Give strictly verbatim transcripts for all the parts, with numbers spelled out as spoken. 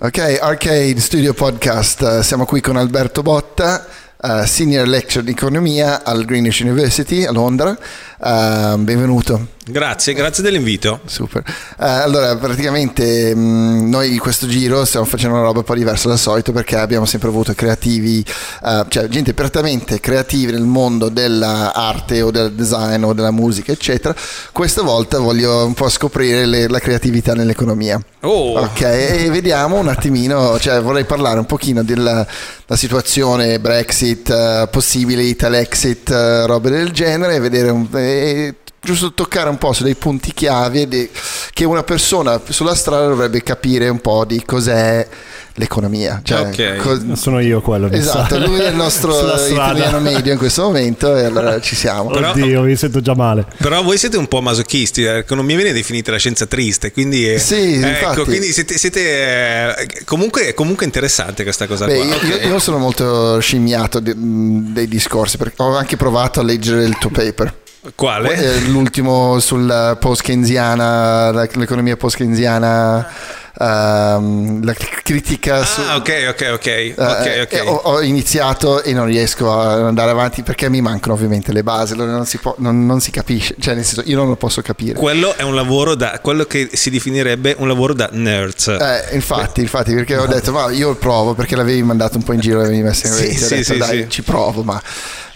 Ok, Arcade Studio Podcast, uh, siamo qui con Alberto Botta, uh, Senior Lecturer di Economia al Greenwich University a Londra, uh, benvenuto. Grazie, grazie dell'invito. Super. Uh, allora, praticamente mh, noi in questo giro stiamo facendo una roba un po' diversa dal solito perché abbiamo sempre avuto creativi, uh, cioè gente prettamente creativa nel mondo dell'arte o del design o della musica, eccetera. Questa volta voglio un po' scoprire le, la creatività nell'economia. Oh. Ok, e vediamo un attimino, cioè vorrei parlare un pochino della, della situazione Brexit, uh, possibile Italexit, uh, robe del genere, vedere un eh, giusto toccare un po' su dei punti chiave de- che una persona sulla strada dovrebbe capire un po' di cos'è l'economia, cioè, okay. co- sono io quello, esatto, lui è il nostro italiano medio in questo momento e allora ci siamo. Però, oddio, mi sento già male. Però voi siete un po' masochisti, l'economia viene definita la scienza triste, quindi è, sì, ecco, quindi siete, siete comunque, comunque interessante questa cosa. Beh, qua. Io, okay. io sono molto scimmiato de- dei discorsi perché ho anche provato a leggere il tuo paper. Quale? L'ultimo sulla post-keynesiana, l'economia post-keynesiana, um, la critica. Ah, su, ok, ok, ok. Uh, okay, okay. Ho, ho iniziato e non riesco ad andare avanti perché mi mancano ovviamente le basi, non si, può, non, non si capisce, cioè nel senso io non lo posso capire. Quello è un lavoro da, quello che si definirebbe un lavoro da nerds. Eh, infatti, infatti, perché ho detto, ma io provo perché l'avevi mandato un po' in giro, l'avevi messo in rete, sì, ho detto, sì, dai, sì. ci provo, ma...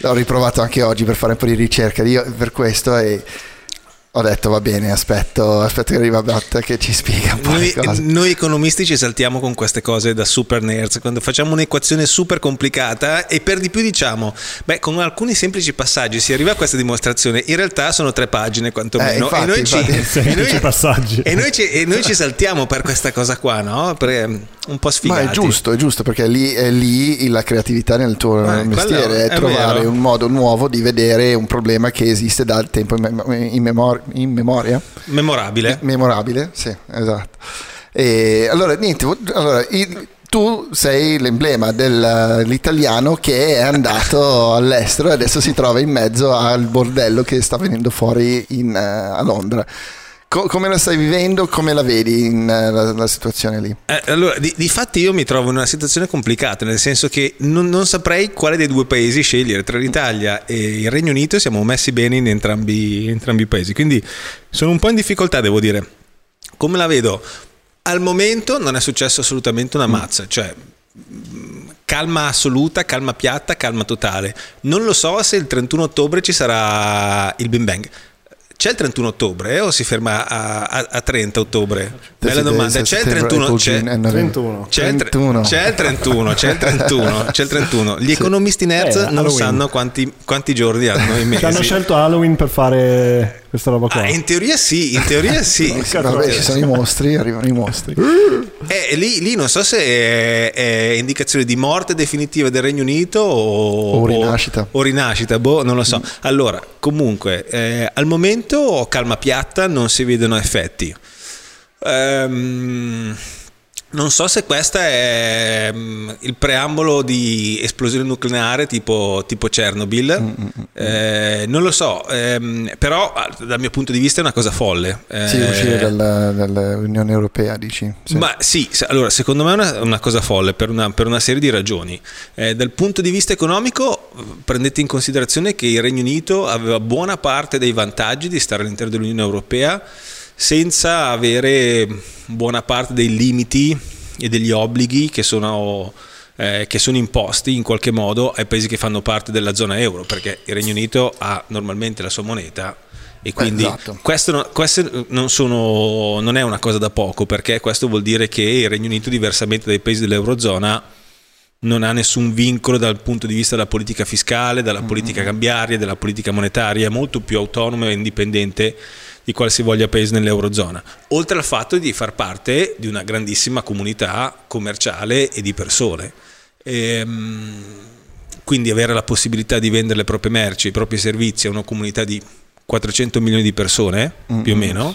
L'ho riprovato anche oggi per fare un po' di ricerca io per questo e ho detto va bene, aspetto, aspetto che arriva Botta che ci spiega un po' noi, le cose. Noi economisti ci saltiamo con queste cose da super nerds, quando facciamo un'equazione super complicata e per di più diciamo, beh, con alcuni semplici passaggi si arriva a questa dimostrazione, in realtà sono tre pagine quantomeno eh, infatti, e, noi infatti, ci, e, noi, passaggi. e noi ci e noi ci saltiamo per questa cosa qua, no? Per... un po' sfigati. Ma è giusto, è giusto perché lì, è lì la creatività nel tuo eh, mestiere è, è trovare vero. un modo nuovo di vedere un problema che esiste dal tempo in, memor- in memoria memorabile memorabile sì, esatto. E allora niente, allora il, tu sei l'emblema dell'italiano che è andato all'estero e adesso si trova in mezzo al bordello che sta venendo fuori in, a Londra. Come la stai vivendo? Come la vedi in la, la situazione lì? Eh, allora, di, di fatti io mi trovo in una situazione complicata, nel senso che non, non saprei quale dei due paesi scegliere, tra l'Italia e il Regno Unito siamo messi bene in entrambi, in entrambi i paesi, quindi sono un po' in difficoltà, devo dire. Come la vedo? Al momento non è successo assolutamente una mazza, cioè... calma assoluta, calma piatta, calma totale. Non lo so se il trentuno ottobre ci sarà il Bing Bang. C'è il trentuno ottobre eh, o si ferma a, a, a trenta ottobre? Bella domanda. C'è il trentuno? C'è, trentuno. C'è, il, c'è il trentuno? C'è il trentuno? C'è il trentuno? Gli economisti nerds eh, non Halloween. sanno quanti, quanti giorni hanno i mesi. Ci hanno scelto Halloween per fare questa roba qua. Ah, in teoria sì, in teoria sì. No, sì vabbè, ci sono i mostri, arrivano i mostri. Eh, lì, lì non so se è, è indicazione di morte definitiva del Regno Unito o, o rinascita. O, o rinascita, boh, non lo so. Allora, comunque, eh, al momento o calma piatta, non si vedono effetti. Ehm, non so se questo è il preambolo di esplosione nucleare tipo, tipo Chernobyl, ehm, non lo so, ehm, però dal mio punto di vista è una cosa folle. Ehm, sì, uscire dalla, dall'Unione Europea, dici? Sì. Ma sì, allora secondo me è una, una cosa folle per una, per una serie di ragioni. Ehm, dal punto di vista economico prendete in considerazione che il Regno Unito aveva buona parte dei vantaggi di stare all'interno dell'Unione Europea senza avere buona parte dei limiti e degli obblighi che sono, eh, che sono imposti in qualche modo ai paesi che fanno parte della zona euro, perché il Regno Unito ha normalmente la sua moneta e quindi esatto. questo, questo non, sono, non è una cosa da poco, perché questo vuol dire che il Regno Unito, diversamente dai paesi dell'eurozona, non ha nessun vincolo dal punto di vista della politica fiscale, dalla mm-hmm. politica cambiaria, della politica monetaria, è molto più autonomo e indipendente di qualsivoglia paese nell'eurozona, oltre al fatto di far parte di una grandissima comunità commerciale e di persone, e quindi avere la possibilità di vendere le proprie merci, i propri servizi a una comunità di quattrocento milioni di persone mm-hmm. più o meno,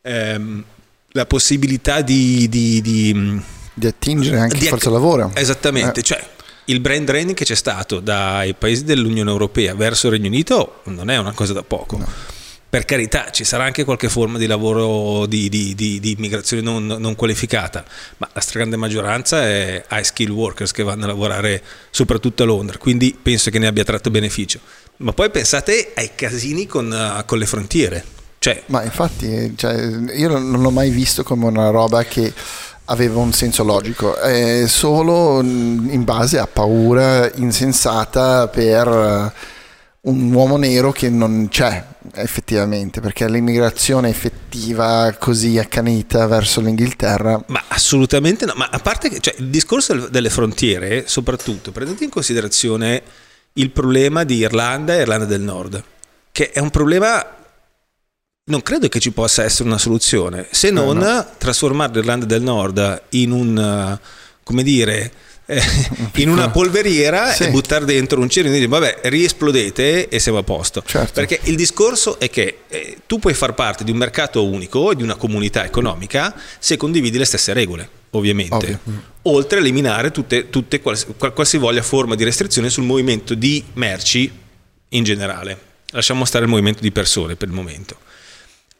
ehm, la possibilità di di, di, di attingere anche di forza att- lavoro, esattamente, eh. cioè il brand training che c'è stato dai paesi dell'Unione Europea verso il Regno Unito non è una cosa da poco, no. Per carità, ci sarà anche qualche forma di lavoro di, di, di, di immigrazione non, non qualificata, ma la stragrande maggioranza è high skill workers che vanno a lavorare soprattutto a Londra, quindi penso che ne abbia tratto beneficio. Ma poi pensate ai casini con, con le frontiere. Cioè, ma infatti, cioè, io non l'ho mai visto come una roba che aveva un senso logico, è solo in base a paura insensata per un uomo nero che non c'è effettivamente, perché l'immigrazione effettiva così accanita verso l'Inghilterra. Ma assolutamente no, ma a parte che, cioè, il discorso delle frontiere, soprattutto prendete in considerazione il problema di Irlanda e Irlanda del Nord, che è un problema, non credo che ci possa essere una soluzione se non eh no. trasformare l'Irlanda del Nord in un, come dire, in una polveriera, sì, e buttare dentro un cerino e dire vabbè, riesplodete e siamo a posto, certo. Perché il discorso è che eh, tu puoi far parte di un mercato unico e di una comunità economica se condividi le stesse regole, ovviamente. Ovvio. Oltre a eliminare tutte, tutte quals- qualsivoglia forma di restrizione sul movimento di merci in generale, lasciamo stare il movimento di persone per il momento.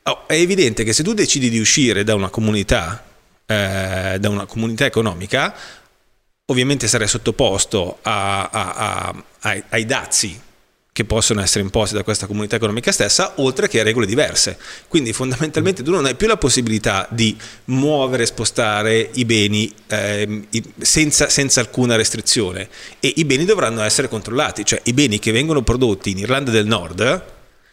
Oh, è evidente che se tu decidi di uscire da una comunità eh, da una comunità economica, ovviamente sarai sottoposto a, a, a, ai, ai dazi che possono essere imposti da questa comunità economica stessa, oltre che a regole diverse. Quindi fondamentalmente tu non hai più la possibilità di muovere e spostare i beni eh, senza, senza alcuna restrizione, e i beni dovranno essere controllati, cioè i beni che vengono prodotti in Irlanda del Nord,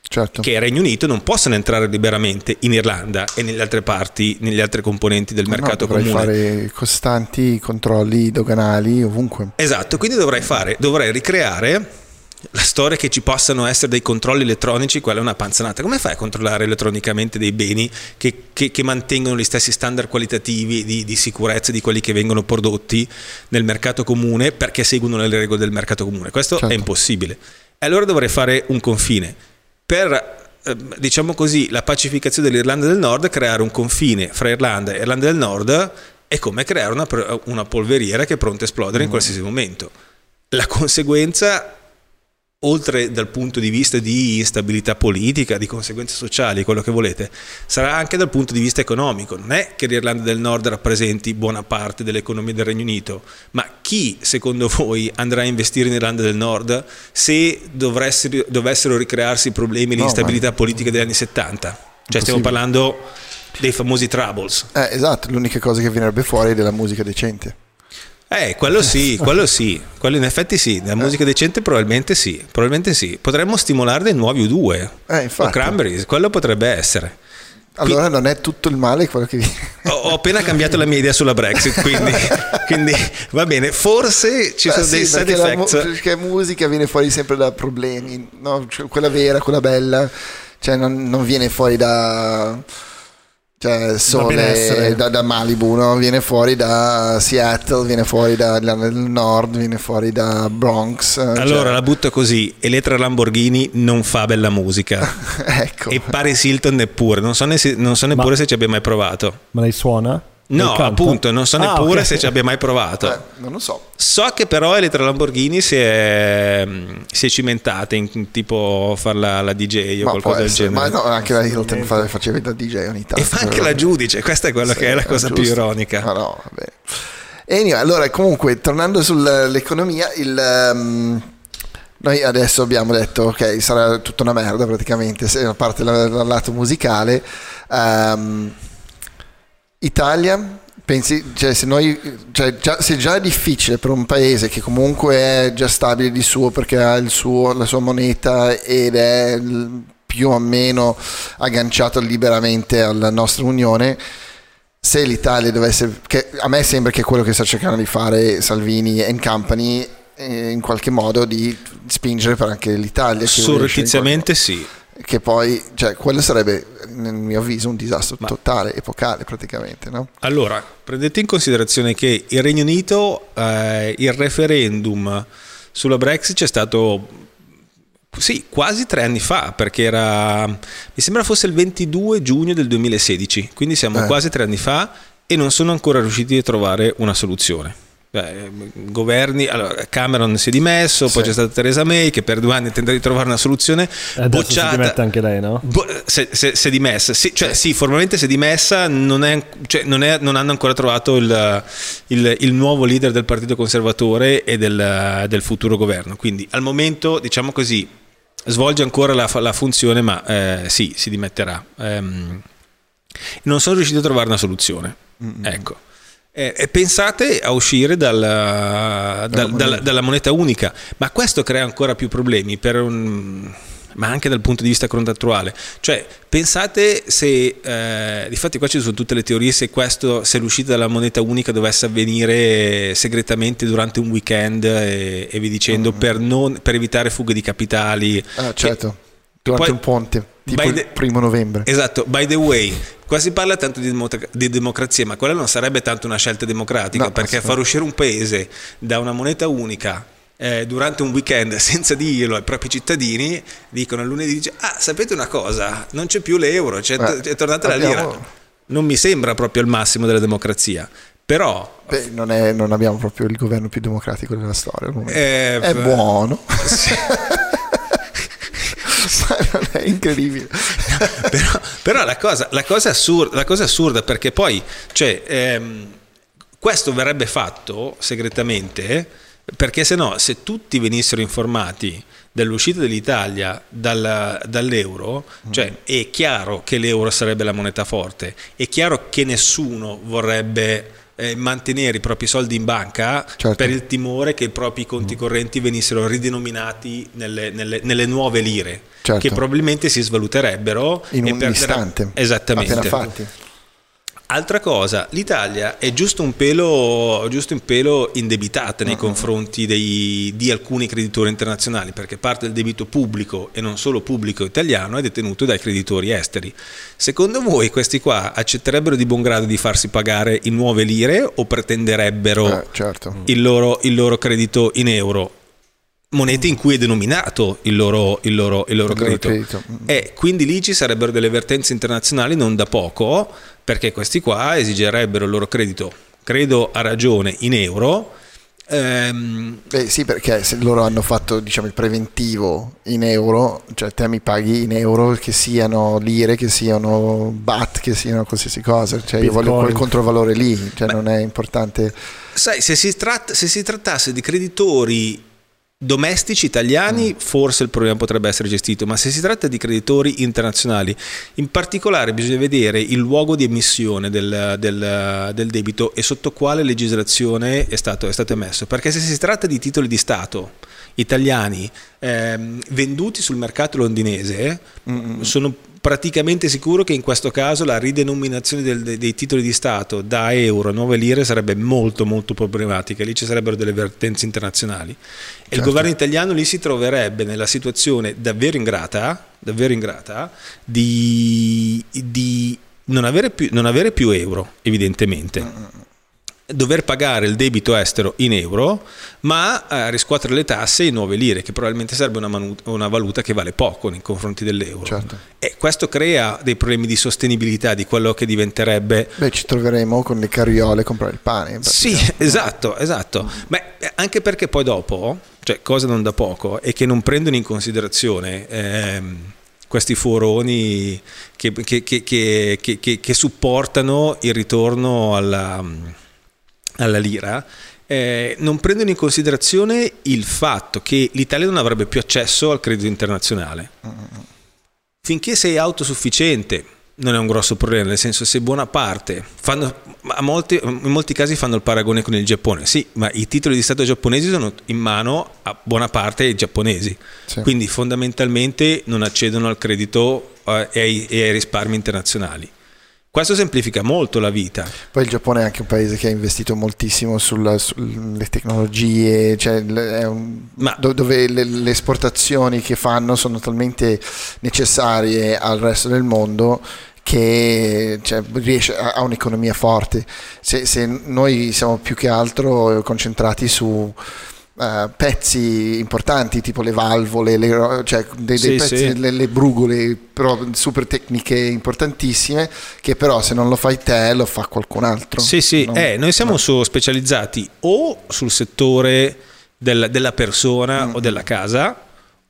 certo, che il Regno Unito, non possono entrare liberamente in Irlanda e nelle altre parti, negli altri componenti del mercato, no, dovrai comune. Dovrai fare costanti controlli doganali ovunque. Esatto, quindi dovrai fare, dovrai ricreare la storia che ci possano essere dei controlli elettronici, quella è una panzanata. Come fai a controllare elettronicamente dei beni che, che, che mantengono gli stessi standard qualitativi di, di sicurezza di quelli che vengono prodotti nel mercato comune, perché seguono le regole del mercato comune? Questo, certo, è impossibile. E allora dovrei fare un confine. Per, diciamo così, la pacificazione dell'Irlanda del Nord, creare un confine fra Irlanda e Irlanda del Nord è come creare una, una polveriera che è pronta a esplodere in qualsiasi momento. La conseguenza, oltre dal punto di vista di instabilità politica, di conseguenze sociali, quello che volete, sarà anche dal punto di vista economico. Non è che l'Irlanda del Nord rappresenti buona parte dell'economia del Regno Unito, ma chi secondo voi andrà a investire in Irlanda del Nord se dovessero, dovessero ricrearsi problemi di no, instabilità ma... politica degli anni settanta? Cioè stiamo parlando dei famosi Troubles. Eh, esatto, l'unica cosa che verrebbe fuori è della musica decente. Eh, quello sì, quello sì, quello in effetti sì, la musica decente probabilmente sì, probabilmente sì. Potremmo stimolare dei nuovi U due, eh, o Cranberries, quello potrebbe essere. Allora non è tutto il male quello che ho, ho appena cambiato la mia idea sulla Brexit, quindi, quindi va bene, forse ci Beh, sono sì, dei side effects. La mu- perché musica viene fuori sempre da problemi, no? Cioè, quella vera, quella bella, cioè non, non viene fuori da... Cioè, sole da, da Malibu, no? Viene fuori da Seattle, viene fuori dall'Irlanda del Nord, viene fuori da Bronx. Allora, cioè, la butto così: Elettra Lamborghini non fa bella musica. Ecco. E Paris Hilton neppure. Non so, ne, non so neppure ma, se ci abbia mai provato. Ma lei suona? No, appunto, non so neppure ah, okay. se ci abbia mai provato. Beh, non lo so. So che però Elettra Lamborghini si è, si è cimentata in tipo far la, la D J o ma qualcosa del genere. Ma no, anche la Hilton faceva da D J ogni tanto. E fa anche la giudice, questa è quella sì, che è la cosa giusto. più ironica. Ma no, vabbè. E allora, comunque, tornando sull'economia, il... Um, noi adesso abbiamo detto ok, sarà tutta una merda praticamente, se a parte dal lato musicale. Um, Italia, pensi, cioè se noi, cioè già, se già è difficile per un paese che comunque è già stabile di suo perché ha il suo, la sua moneta ed è più o meno agganciato liberamente alla nostra Unione, se l'Italia dovesse, che a me sembra che è quello che sta cercando di fare Salvini and company, eh, in qualche modo di spingere per anche l'Italia. Surrettiziamente sì. Che poi, cioè, quello sarebbe, nel mio avviso, un disastro Ma, totale, epocale praticamente, no? Allora, prendete in considerazione che il Regno Unito, eh, il referendum sulla Brexit c'è stato, sì, quasi tre anni fa, perché era, mi sembra fosse il ventidue giugno del duemilasedici, quindi siamo eh. quasi tre anni fa e non sono ancora riusciti a trovare una soluzione. Beh, governi, allora Cameron si è dimesso, poi sì. c'è stata Theresa May che per due anni tenta di trovare una soluzione, adesso bocciata, si dimette anche lei, no? Bo- se, se, se dimessa, sì, cioè sì, formalmente si è dimessa, non, è, cioè, non, è, non hanno ancora trovato il, il, il nuovo leader del Partito Conservatore e del, del futuro governo, quindi al momento, diciamo così, svolge ancora la, la funzione, ma eh, sì, si dimetterà. Ehm, non sono riuscito a trovare una soluzione, mm-hmm. ecco. E pensate a uscire dalla, dal, dalla, dalla moneta unica, ma questo crea ancora più problemi per un, ma anche dal punto di vista contrattuale, cioè pensate se eh, difatti qua ci sono tutte le teorie se, questo, se l'uscita dalla moneta unica dovesse avvenire segretamente durante un weekend e, e vi dicendo mm. per, non, per evitare fughe di capitali, ah, certo, durante un ponte tipo by the, il primo novembre. Esatto, by the way, qua si parla tanto di, democ- di democrazia, ma quella non sarebbe tanto una scelta democratica, no, perché far uscire un paese da una moneta unica eh, durante un weekend senza dirlo ai propri cittadini, dicono a lunedì, dice, ah, sapete una cosa, non c'è più l'euro, c'è, Beh, t- è tornata abbiamo... la lira. Non mi sembra proprio il massimo della democrazia. Però Beh, non, è, non abbiamo proprio il governo più democratico della storia al momento. Eh, è buono. Sì. Non è incredibile. però, però la cosa, la cosa assurda, la cosa assurda perché poi cioè, ehm, questo verrebbe fatto segretamente, perché se no, se tutti venissero informati dell'uscita dell'Italia dalla, dall'euro, cioè è chiaro che l'euro sarebbe la moneta forte, è chiaro che nessuno vorrebbe Eh, mantenere i propri soldi in banca, certo, per il timore che i propri conti correnti venissero ridenominati nelle, nelle, nelle nuove lire, certo, che probabilmente si svaluterebbero in un istante, esattamente, appena fatti. Altra cosa, l'Italia è giusto un pelo, giusto un pelo indebitata nei uh-huh. confronti dei, di alcuni creditori internazionali, perché parte del debito pubblico e non solo pubblico italiano è detenuto dai creditori esteri. Secondo voi questi qua accetterebbero di buon grado di farsi pagare in nuove lire o pretenderebbero eh, certo. il, loro, il loro credito in euro? Monete in cui è denominato il loro, il loro, il loro il credito, loro credito. E quindi lì ci sarebbero delle vertenze internazionali non da poco, perché questi qua esigerebbero il loro credito, credo a ragione, in euro. ehm... Beh, sì, perché se loro hanno fatto, diciamo, il preventivo in euro, cioè te mi paghi in euro, che siano lire, che siano baht, che siano qualsiasi cosa, cioè Bitcoin. Io voglio quel controvalore lì, cioè Beh, non è importante. Sai, se si, tratta, se si trattasse di creditori domestici italiani mm. forse il problema potrebbe essere gestito, ma se si tratta di creditori internazionali, in particolare bisogna vedere il luogo di emissione del, del, del debito e sotto quale legislazione è stato, è stato emesso, perché se si tratta di titoli di Stato italiani ehm, venduti sul mercato londinese mm. sono praticamente sicuro che in questo caso la ridenominazione del, dei titoli di Stato da euro a nuove lire sarebbe molto molto problematica, lì ci sarebbero delle vertenze internazionali, certo, e il governo italiano lì si troverebbe nella situazione davvero ingrata, davvero ingrata di, di non, avere più, non avere più euro, evidentemente dover pagare il debito estero in euro, ma eh, riscuotere le tasse in nuove lire, che probabilmente sarebbe una, manu- una valuta che vale poco nei confronti dell'euro, certo, e questo crea dei problemi di sostenibilità di quello che diventerebbe. Beh, ci troveremo con le carriole a comprare il pane, sì, esatto, esatto. Mm. Beh, anche perché poi dopo, cioè cosa non da poco e che non prendono in considerazione ehm, questi foroni che, che, che, che, che, che, che supportano il ritorno alla alla lira, eh, non prendono in considerazione il fatto che l'Italia non avrebbe più accesso al credito internazionale. Finché sei autosufficiente non è un grosso problema, nel senso, se buona parte fanno, a molti, in molti casi fanno il paragone con il Giappone, sì, ma i titoli di Stato giapponesi sono in mano a buona parte ai giapponesi, sì, quindi fondamentalmente non accedono al credito eh, e, ai, e ai risparmi internazionali. Questo semplifica molto la vita. Poi il Giappone è anche un paese che ha investito moltissimo sulla, sulle tecnologie, cioè è un, Ma, dove le, le esportazioni che fanno sono talmente necessarie al resto del mondo che, cioè, riesce a, a un'economia forte. Se, se noi siamo più che altro concentrati su Uh, pezzi importanti tipo le valvole, le, cioè dei, sì, dei pezzi, sì. le, le brugole, però super tecniche importantissime, che però se non lo fai te lo fa qualcun altro. Sì, sì, no? eh, noi siamo no. su, specializzati o sul settore del, della persona mm. o della casa,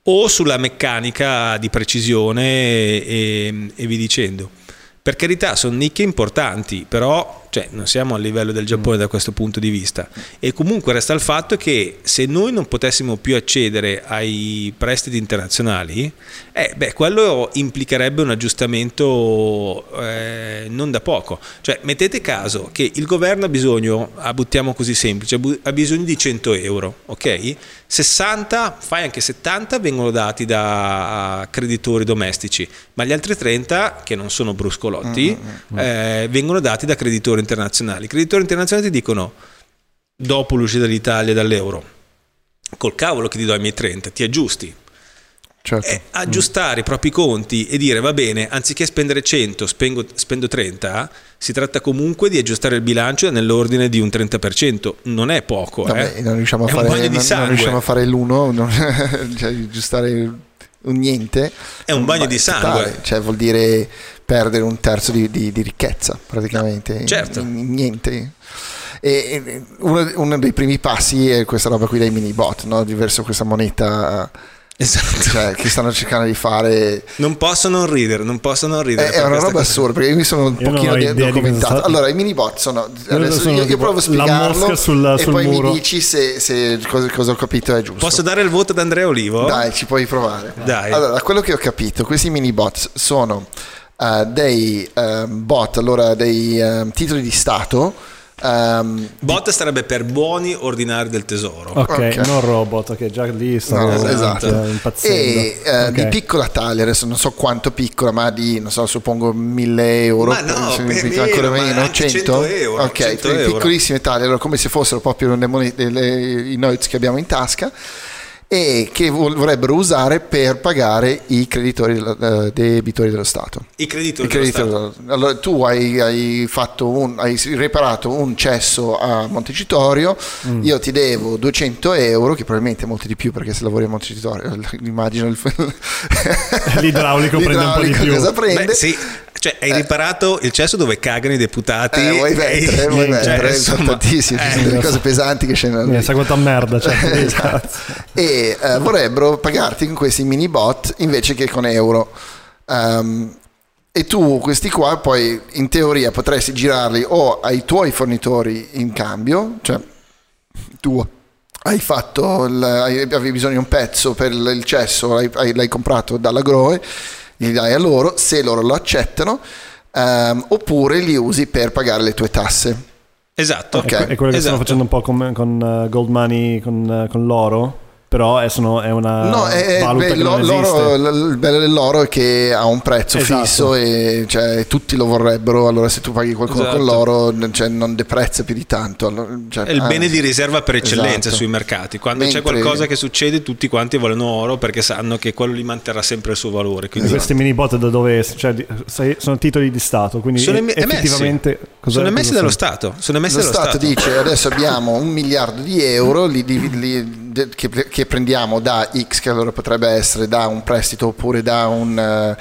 o sulla meccanica di precisione e, e vi dicendo. Per carità, sono nicchie importanti, però cioè, non siamo al livello del Giappone da questo punto di vista. E comunque resta il fatto che se noi non potessimo più accedere ai prestiti internazionali, eh, beh, quello implicherebbe un aggiustamento eh, non da poco. Cioè, mettete caso che il governo ha bisogno, ah, buttiamo così semplice, ha bisogno di cento euro, ok? sessanta, fai anche settanta, vengono dati da creditori domestici, ma gli altri trenta, che non sono bruscolotti, Mm-hmm. Eh, vengono dati da creditori internazionali. I creditori internazionali ti dicono: dopo l'uscita dell'Italia dall'euro, col cavolo che ti do i miei trenta, ti aggiusti. Certo. Eh, aggiustare mm. i propri conti e dire: va bene, anziché spendere cento, spengo, spendo trenta. Si tratta comunque di aggiustare il bilancio nell'ordine di un trenta per cento. Non è poco, Vabbè, eh. non, riusciamo a è fare, non, non riusciamo a fare l'uno, non, cioè, aggiustare il... niente è un bagno di sangue totale, cioè vuol dire perdere un terzo di, di, di ricchezza praticamente. Certo. Niente. E, e uno, uno dei primi passi è questa roba qui dei mini bot, no? Verso questa moneta. Esatto. Cioè, che stanno cercando di fare. Non posso non ridere, non posso non ridere. È una roba assurda, perché io mi sono un io pochino di documentato. Allora, i mini bot sono. Adesso sono io, io provo a spiegarlo sulla, e sul poi muro. Mi dici se, se cosa, cosa ho capito è giusto. Posso dare il voto ad Andrea Olivo? Dai, ci puoi provare. Dai. Allora, da quello che ho capito, questi mini bot sono uh, dei uh, bot, allora dei uh, titoli di Stato. Um, bot sarebbe per buoni ordinari del tesoro, ok, okay. Non robot, che okay, già lì sono no, esatto. impazzendo. E uh, okay. di piccola taglia, adesso non so quanto piccola, ma di non so, suppongo mille euro, ma no, se per meno, ancora meno, ma cento euro, ok, cento euro. Piccolissime taglie, allora, come se fossero proprio le monete, le, i notes che abbiamo in tasca, e che vorrebbero usare per pagare i creditori, eh, debitori dello Stato. I creditori, I creditori dello Stato. Allora, tu hai, hai, fatto un, hai riparato un cesso a Montecitorio, mm. io ti devo duecento euro, che probabilmente è molto di più, perché se lavori a Montecitorio immagino il... l'idraulico, l'idraulico prende un po' di più. Cosa prende? Beh, sì. Cioè, hai eh. riparato il cesso dove cagano i deputati. Eh, vuoi mettere, eh, vuoi mettere, sono tantissime, ci sono delle cose pesanti che scendono. Eh, sa quanta merda, cioè, eh, esatto. E eh, vorrebbero pagarti con questi mini bot invece che con euro. Um, e tu questi qua poi in teoria potresti girarli o ai tuoi fornitori in cambio, cioè tu hai fatto, il, hai, avevi bisogno di un pezzo per il cesso, l'hai, l'hai comprato dalla Groe, li dai a loro, se loro lo accettano, um, oppure li usi per pagare le tue tasse. Esatto. Okay. È, è quello che esatto. stanno facendo un po' con, con uh, Gold Money, con, uh, con l'oro, però è, sono, è una no, è, valuta beh, che non l'oro, esiste. Il bello dell'oro è che ha un prezzo esatto. fisso e cioè, tutti lo vorrebbero, allora se tu paghi qualcuno esatto. con l'oro, cioè, non deprezza più di tanto. Allora, cioè, è il bene ah, di riserva per eccellenza esatto. sui mercati. Quando mentre... c'è qualcosa che succede, tutti quanti vogliono oro perché sanno che quello li manterrà sempre il suo valore. Quindi... Esatto. Questi mini bot da dove cioè, sono titoli di Stato, quindi sono em- effettivamente emessi. Sono emessi dallo Stato. Sono emessi lo dallo Stato, Stato dice adesso abbiamo un miliardo di euro li, li, li, Che, che prendiamo da X, che allora potrebbe essere da un prestito oppure da un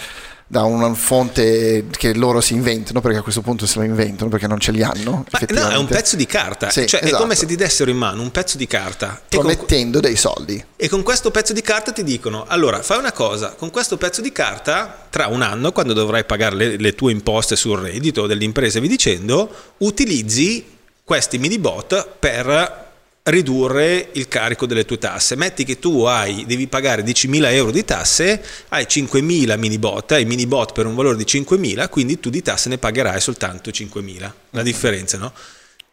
da una fonte che loro si inventano, perché a questo punto se lo inventano perché non ce li hanno. Ma no, è un pezzo di carta, sì, cioè esatto. è come se ti dessero in mano un pezzo di carta promettendo con, dei soldi, e con questo pezzo di carta ti dicono: allora fai una cosa, con questo pezzo di carta tra un anno, quando dovrai pagare le, le tue imposte sul reddito dell'impresa, vi dicendo, utilizzi questi mini bot per ridurre il carico delle tue tasse. Metti che tu hai devi pagare diecimila euro di tasse, hai cinquemila mini bot, hai mini bot per un valore di cinquemila, quindi tu di tasse ne pagherai soltanto cinquemila. La mm-hmm. differenza, no?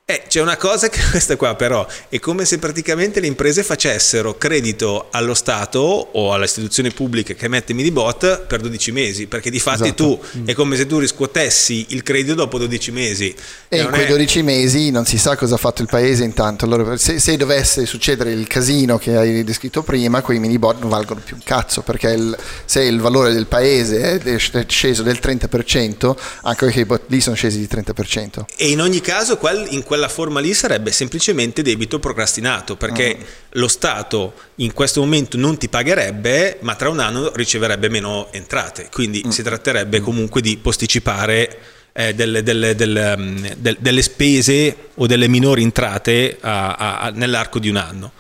Eh, c'è una cosa che questa qua però è come se praticamente le imprese facessero credito allo Stato o all'istituzione pubblica che emette mini bot per dodici mesi, perché di fatto esatto. tu mm. è come se tu riscuotessi il credito dopo dodici mesi e, e in quei è... dodici mesi non si sa cosa ha fatto il paese intanto. Allora, se, se dovesse succedere il casino che hai descritto prima, quei mini bot non valgono più un cazzo, perché il, se il valore del paese è sceso del trenta per cento, anche quei bot lì sono scesi di trenta per cento, e in ogni caso quel, in quella forma lì sarebbe semplicemente debito procrastinato, perché mm. lo Stato in questo momento non ti pagherebbe, ma tra un anno riceverebbe meno entrate, quindi mm. si tratterebbe comunque di posticipare eh, delle, delle, delle, um, de, delle spese o delle minori entrate a, a, a, nell'arco di un anno.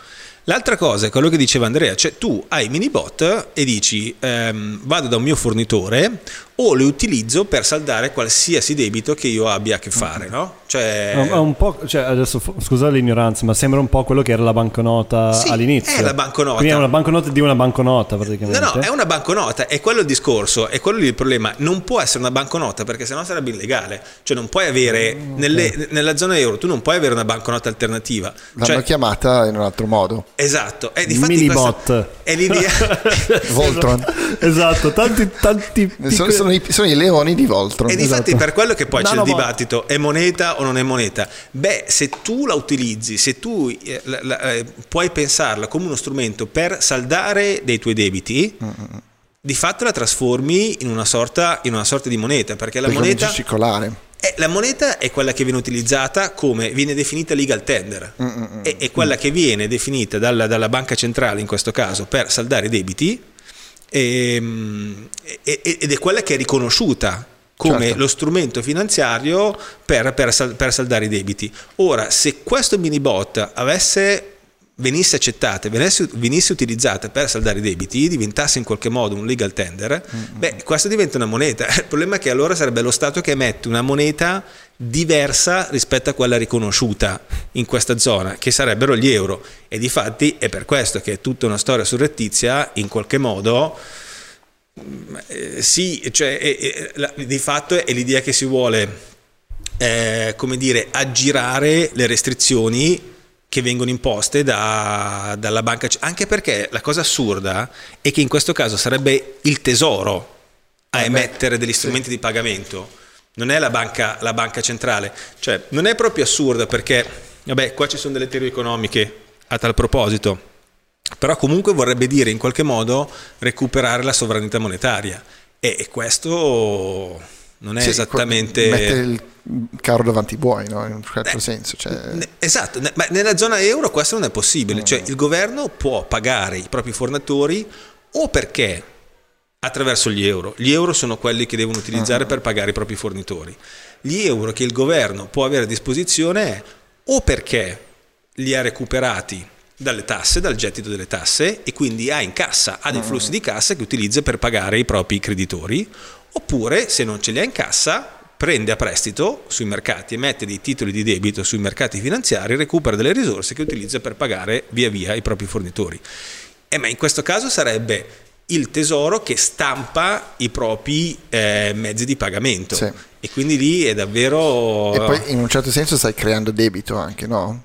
L'altra cosa è quello che diceva Andrea, cioè tu hai mini bot e dici ehm, vado da un mio fornitore o le utilizzo per saldare qualsiasi debito che io abbia a che fare, no? Cioè... È un po', cioè, adesso scusate l'ignoranza, ma sembra un po' quello che era la banconota sì, all'inizio. È la banconota. Quindi è una banconota di una banconota praticamente. No, no, è una banconota, è quello il discorso, è quello lì il problema. Non può essere una banconota perché sennò sarebbe illegale. Cioè non puoi avere, mm, okay. nelle, nella zona euro, tu non puoi avere una banconota alternativa. L'hanno cioè, chiamata in un altro modo. Esatto, è di Minibot è l'idea Voltron. Esatto, tanti tanti piccoli... sono, sono, i, sono i leoni di Voltron. E difatti esatto. per quello che poi no, c'è no, il dibattito è moneta o non è moneta. Beh, se tu la utilizzi, se tu eh, la, la, eh, puoi pensarla come uno strumento per saldare dei tuoi debiti, mm-hmm. di fatto la trasformi in una sorta in una sorta di moneta, perché la perché moneta circolare. Eh, la moneta è quella che viene utilizzata come viene definita legal tender, mm-hmm. è, è quella che viene definita dalla, dalla banca centrale in questo caso per saldare i debiti e, ed è quella che è riconosciuta come certo. lo strumento finanziario per, per, sal, per saldare i debiti. Ora, se questo mini bot avesse venisse accettata, venisse, venisse utilizzata per saldare i debiti, diventasse in qualche modo un legal tender, mm-hmm. beh, questo diventa una moneta. Il problema è che allora sarebbe lo Stato che emette una moneta diversa rispetto a quella riconosciuta in questa zona, che sarebbero gli euro. E difatti è per questo che è tutta una storia surrettizia, in qualche modo... Sì, cioè, è, è, la, di fatto è l'idea che si vuole, eh, come dire, aggirare le restrizioni che vengono imposte da, dalla banca, anche perché la cosa assurda è che in questo caso sarebbe il tesoro a emettere degli strumenti sì. di pagamento, non è la banca, la banca centrale, cioè non è proprio assurda perché, vabbè, qua ci sono delle teorie economiche a tal proposito, però comunque vorrebbe dire in qualche modo recuperare la sovranità monetaria e, e questo non è sì, esattamente... Mette il... carro davanti ai buoi, no? In un certo eh, senso, cioè... esatto, ma nella zona euro questo non è possibile, mm. cioè il governo può pagare i propri fornitori o perché attraverso gli euro, gli euro sono quelli che devono utilizzare mm. per pagare i propri fornitori, gli euro che il governo può avere a disposizione è o perché li ha recuperati dalle tasse, dal gettito delle tasse e quindi ha in cassa, ha dei mm. flussi di cassa che utilizza per pagare i propri creditori, oppure se non ce li ha in cassa prende a prestito sui mercati, emette dei titoli di debito sui mercati finanziari, recupera delle risorse che utilizza per pagare via via i propri fornitori. Eh, ma in questo caso sarebbe il tesoro che stampa i propri eh, mezzi di pagamento sì. e quindi lì è davvero... E poi in un certo senso stai creando debito anche, no?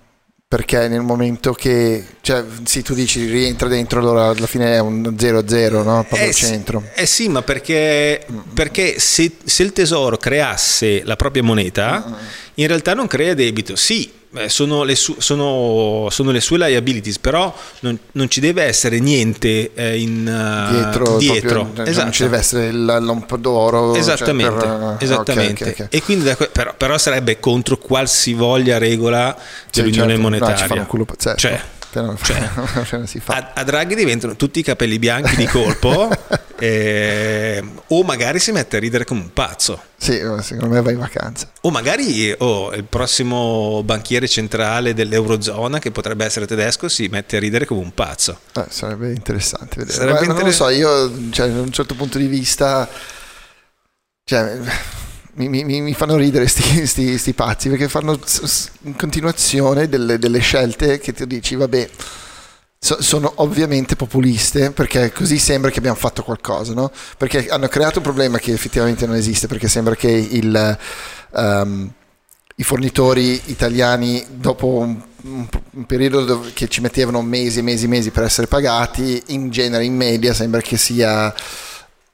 Perché nel momento che, cioè, sì, tu dici rientra dentro, allora alla fine è un zero a zero, no? Proprio eh, centro. Eh sì, ma perché, perché se, se il tesoro creasse la propria moneta, in realtà non crea debito. Sì, sono le, su, sono, sono le sue liabilities, però non, non ci deve essere niente eh, in, dietro. dietro. Proprio, esatto. Non ci deve essere il lampo d'oro. Esattamente. Cioè per, esattamente. Okay, okay, okay. E quindi da que- però, però sarebbe contro qualsivoglia regola sì, dell'unione certo, monetaria. No, ci fanno un culo pazzesco. Cioè, cioè, si fa. A, a Draghi diventano tutti i capelli bianchi di colpo eh, o magari si mette a ridere come un pazzo. Sì, secondo me va in vacanza. O magari oh, il prossimo banchiere centrale dell'Eurozona, che potrebbe essere tedesco, si mette a ridere come un pazzo. Eh, sarebbe interessante vedere. Sarebbe Ma, interess- non lo so, io cioè, da un certo punto di vista... Cioè, Mi, mi, mi fanno ridere sti, sti, sti pazzi perché fanno in continuazione delle, delle scelte che ti dici vabbè so, sono ovviamente populiste perché così sembra che abbiamo fatto qualcosa, no? Perché hanno creato un problema che effettivamente non esiste, perché sembra che il, um, i fornitori italiani dopo un, un periodo dove, che ci mettevano mesi e mesi e mesi per essere pagati, in genere in media sembra che sia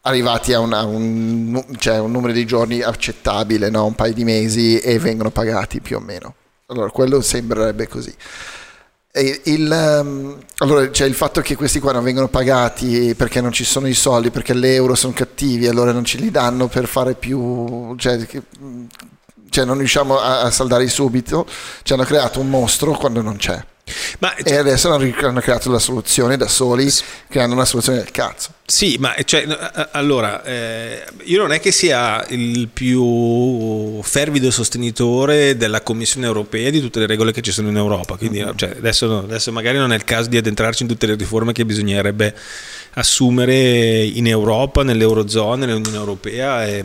arrivati a una, un, cioè un numero di giorni accettabile, no? Un paio di mesi, e vengono pagati più o meno. Allora quello sembrerebbe così. E il, um, allora cioè il fatto che questi qua non vengono pagati perché non ci sono i soldi, perché l'euro sono cattivi, allora non ce li danno per fare più... Cioè, che, cioè non riusciamo a, a saldare subito, ci hanno creato un mostro quando non c'è. Ma, e adesso hanno creato la soluzione da soli, sì, creando una soluzione del cazzo. Sì, ma cioè, allora eh, io non è che sia il più fervido sostenitore della Commissione Europea, di tutte le regole che ci sono in Europa, quindi mm-hmm. cioè, adesso, adesso magari non è il caso di addentrarci in tutte le riforme che bisognerebbe assumere in Europa, nell'Eurozona, nell'Unione Europea e,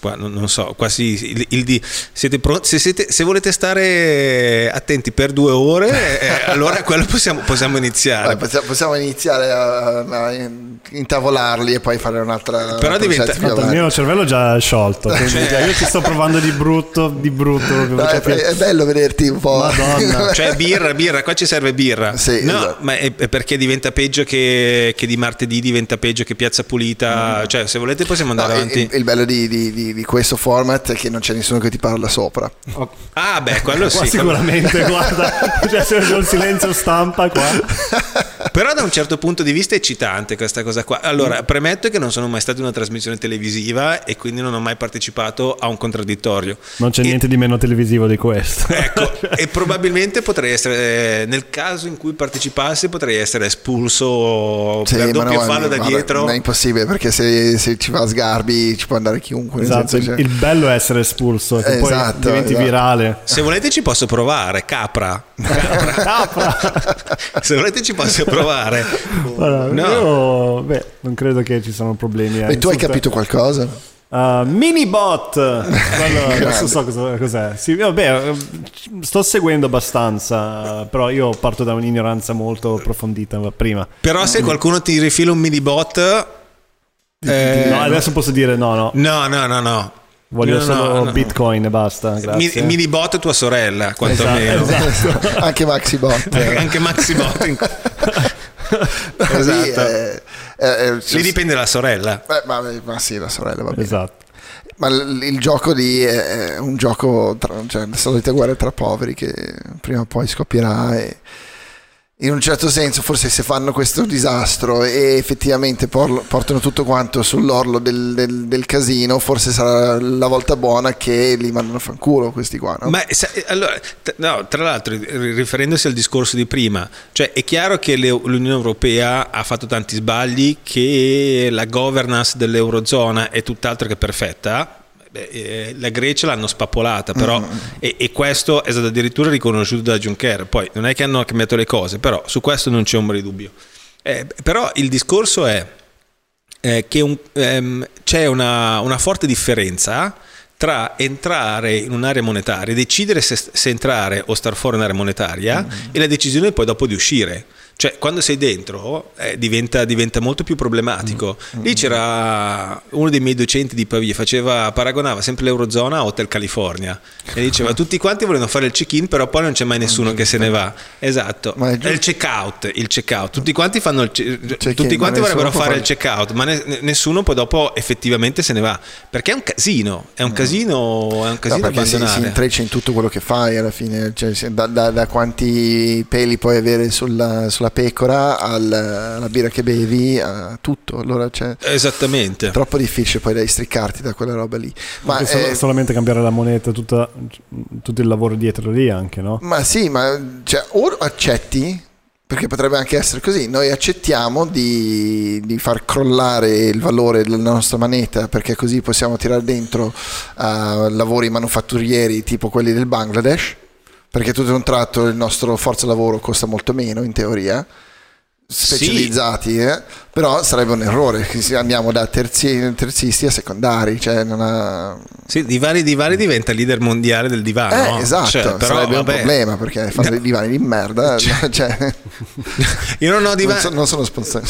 qua, non, non so, quasi il, il di, siete pro, se, siete, se volete stare attenti per due ore eh, allora quello possiamo, possiamo iniziare. Vai, possiamo iniziare a, a intavolarli e poi fare un'altra. Però diventa, il mio cervello già è sciolto, cioè, io ci sto provando di brutto di brutto no, è, è bello vederti un po'. Madonna. Cioè birra birra qua ci serve birra, sì, no, esatto. Ma è, è perché diventa peggio che, che di martedì, diventa peggio che Piazza Pulita, mm-hmm. cioè se volete possiamo andare no, avanti. Il, il bello di, di, di, di questo format è che non c'è nessuno che ti parla sopra. Okay. Ah beh, quello sì, sicuramente guarda, cioè, se c'è il silenzio stampa qua. Però da un certo punto di vista è eccitante questa cosa qua. Allora, premetto che non sono mai stato in una trasmissione televisiva e quindi non ho mai partecipato a un contraddittorio. Non c'è e... niente di meno televisivo di questo. Ecco, e probabilmente potrei essere, nel caso in cui partecipassi, potrei essere espulso, sì, per doppio fallo da dietro. Non è impossibile, perché se, se ci va a sgarbi ci può andare chiunque. Esatto, senso, cioè... il bello è essere espulso, che esatto, poi diventi esatto. virale. Se volete ci posso provare, capra. Capra. Capra. Se volete ci posso provare. Allora, no. Io, beh, non credo che ci siano problemi. E eh, tu hai capito qualcosa? Uh, Minibot. Allora, non so cosa, cos'è. Sì, vabbè, sto seguendo abbastanza, però io parto da un'ignoranza molto approfondita prima. Però se qualcuno ti rifila un minibot, eh, no, adesso posso dire no, no. No, no, no, no. Voglio no, solo no, no. Bitcoin e basta. Grazie. Mini bot tua sorella, quantomeno. Esatto, esatto. Anche Maxi Bot. Eh, anche Maxi Bot. In... esatto. Eh, eh, cioè... Lì dipende la sorella. Eh, ma, ma sì, la sorella, va bene. Esatto. Ma l- il gioco lì è un gioco, tra, cioè la solita guerra tra poveri che prima o poi scoppierà e... in un certo senso forse se fanno questo disastro e effettivamente por- portano tutto quanto sull'orlo del, del, del casino, forse sarà la volta buona che li mandano a fanculo questi qua, no? Ma allora, t- no, tra l'altro riferendosi al discorso di prima, cioè è chiaro che le, l'Unione Europea ha fatto tanti sbagli, che la governance dell'Eurozona è tutt'altro che perfetta. Beh, la Grecia l'hanno spappolata, però mm. e, e questo è stato addirittura riconosciuto da Juncker. Poi non è che hanno cambiato le cose, però su questo non c'è ombra di dubbio. Eh, però il discorso è eh, che un, ehm, c'è una, una forte differenza tra entrare in un'area monetaria, decidere se, se entrare o star fuori un'area monetaria, mm. e la decisione poi dopo di uscire. Cioè quando sei dentro eh, diventa, diventa molto più problematico. Mm. Lì c'era uno dei miei docenti di Pavia, faceva, paragonava sempre l'Eurozona a Hotel California e diceva tutti quanti vogliono fare il check-in, però poi non c'è mai nessuno che se ne va. Esatto, è, è il check-out, il check-out. Tutti quanti fanno il check-in, tutti quanti vorrebbero fare, fare il check-out, ma ne, nessuno poi dopo effettivamente se ne va, perché è un casino, è un casino, è un casino no, abbandonare. Si, si intreccia in tutto quello che fai alla fine, cioè, da, da, da quanti peli puoi avere sulla, sulla pecora, alla, alla birra che bevi, a tutto. Allora, cioè, esattamente, troppo difficile poi da districarti da quella roba lì. Ma è solo, eh, solamente cambiare la moneta, tutta, tutto il lavoro dietro lì anche, no? Ma sì, ma cioè, o accetti, perché potrebbe anche essere così, noi accettiamo di, di far crollare il valore della nostra moneta perché così possiamo tirare dentro uh, lavori manufatturieri tipo quelli del Bangladesh, perché tutto un tratto il nostro forza lavoro costa molto meno in teoria, specializzati, sì. eh? Però sarebbe un errore che andiamo da terzi, terzisti a secondari, cioè non ha... sì, Divari Divari diventa leader mondiale del divano, eh, esatto, cioè, però, sarebbe vabbè. un problema perché fanno dei divani di merda, cioè, cioè... io non ho divani, non, so, non sono sponsor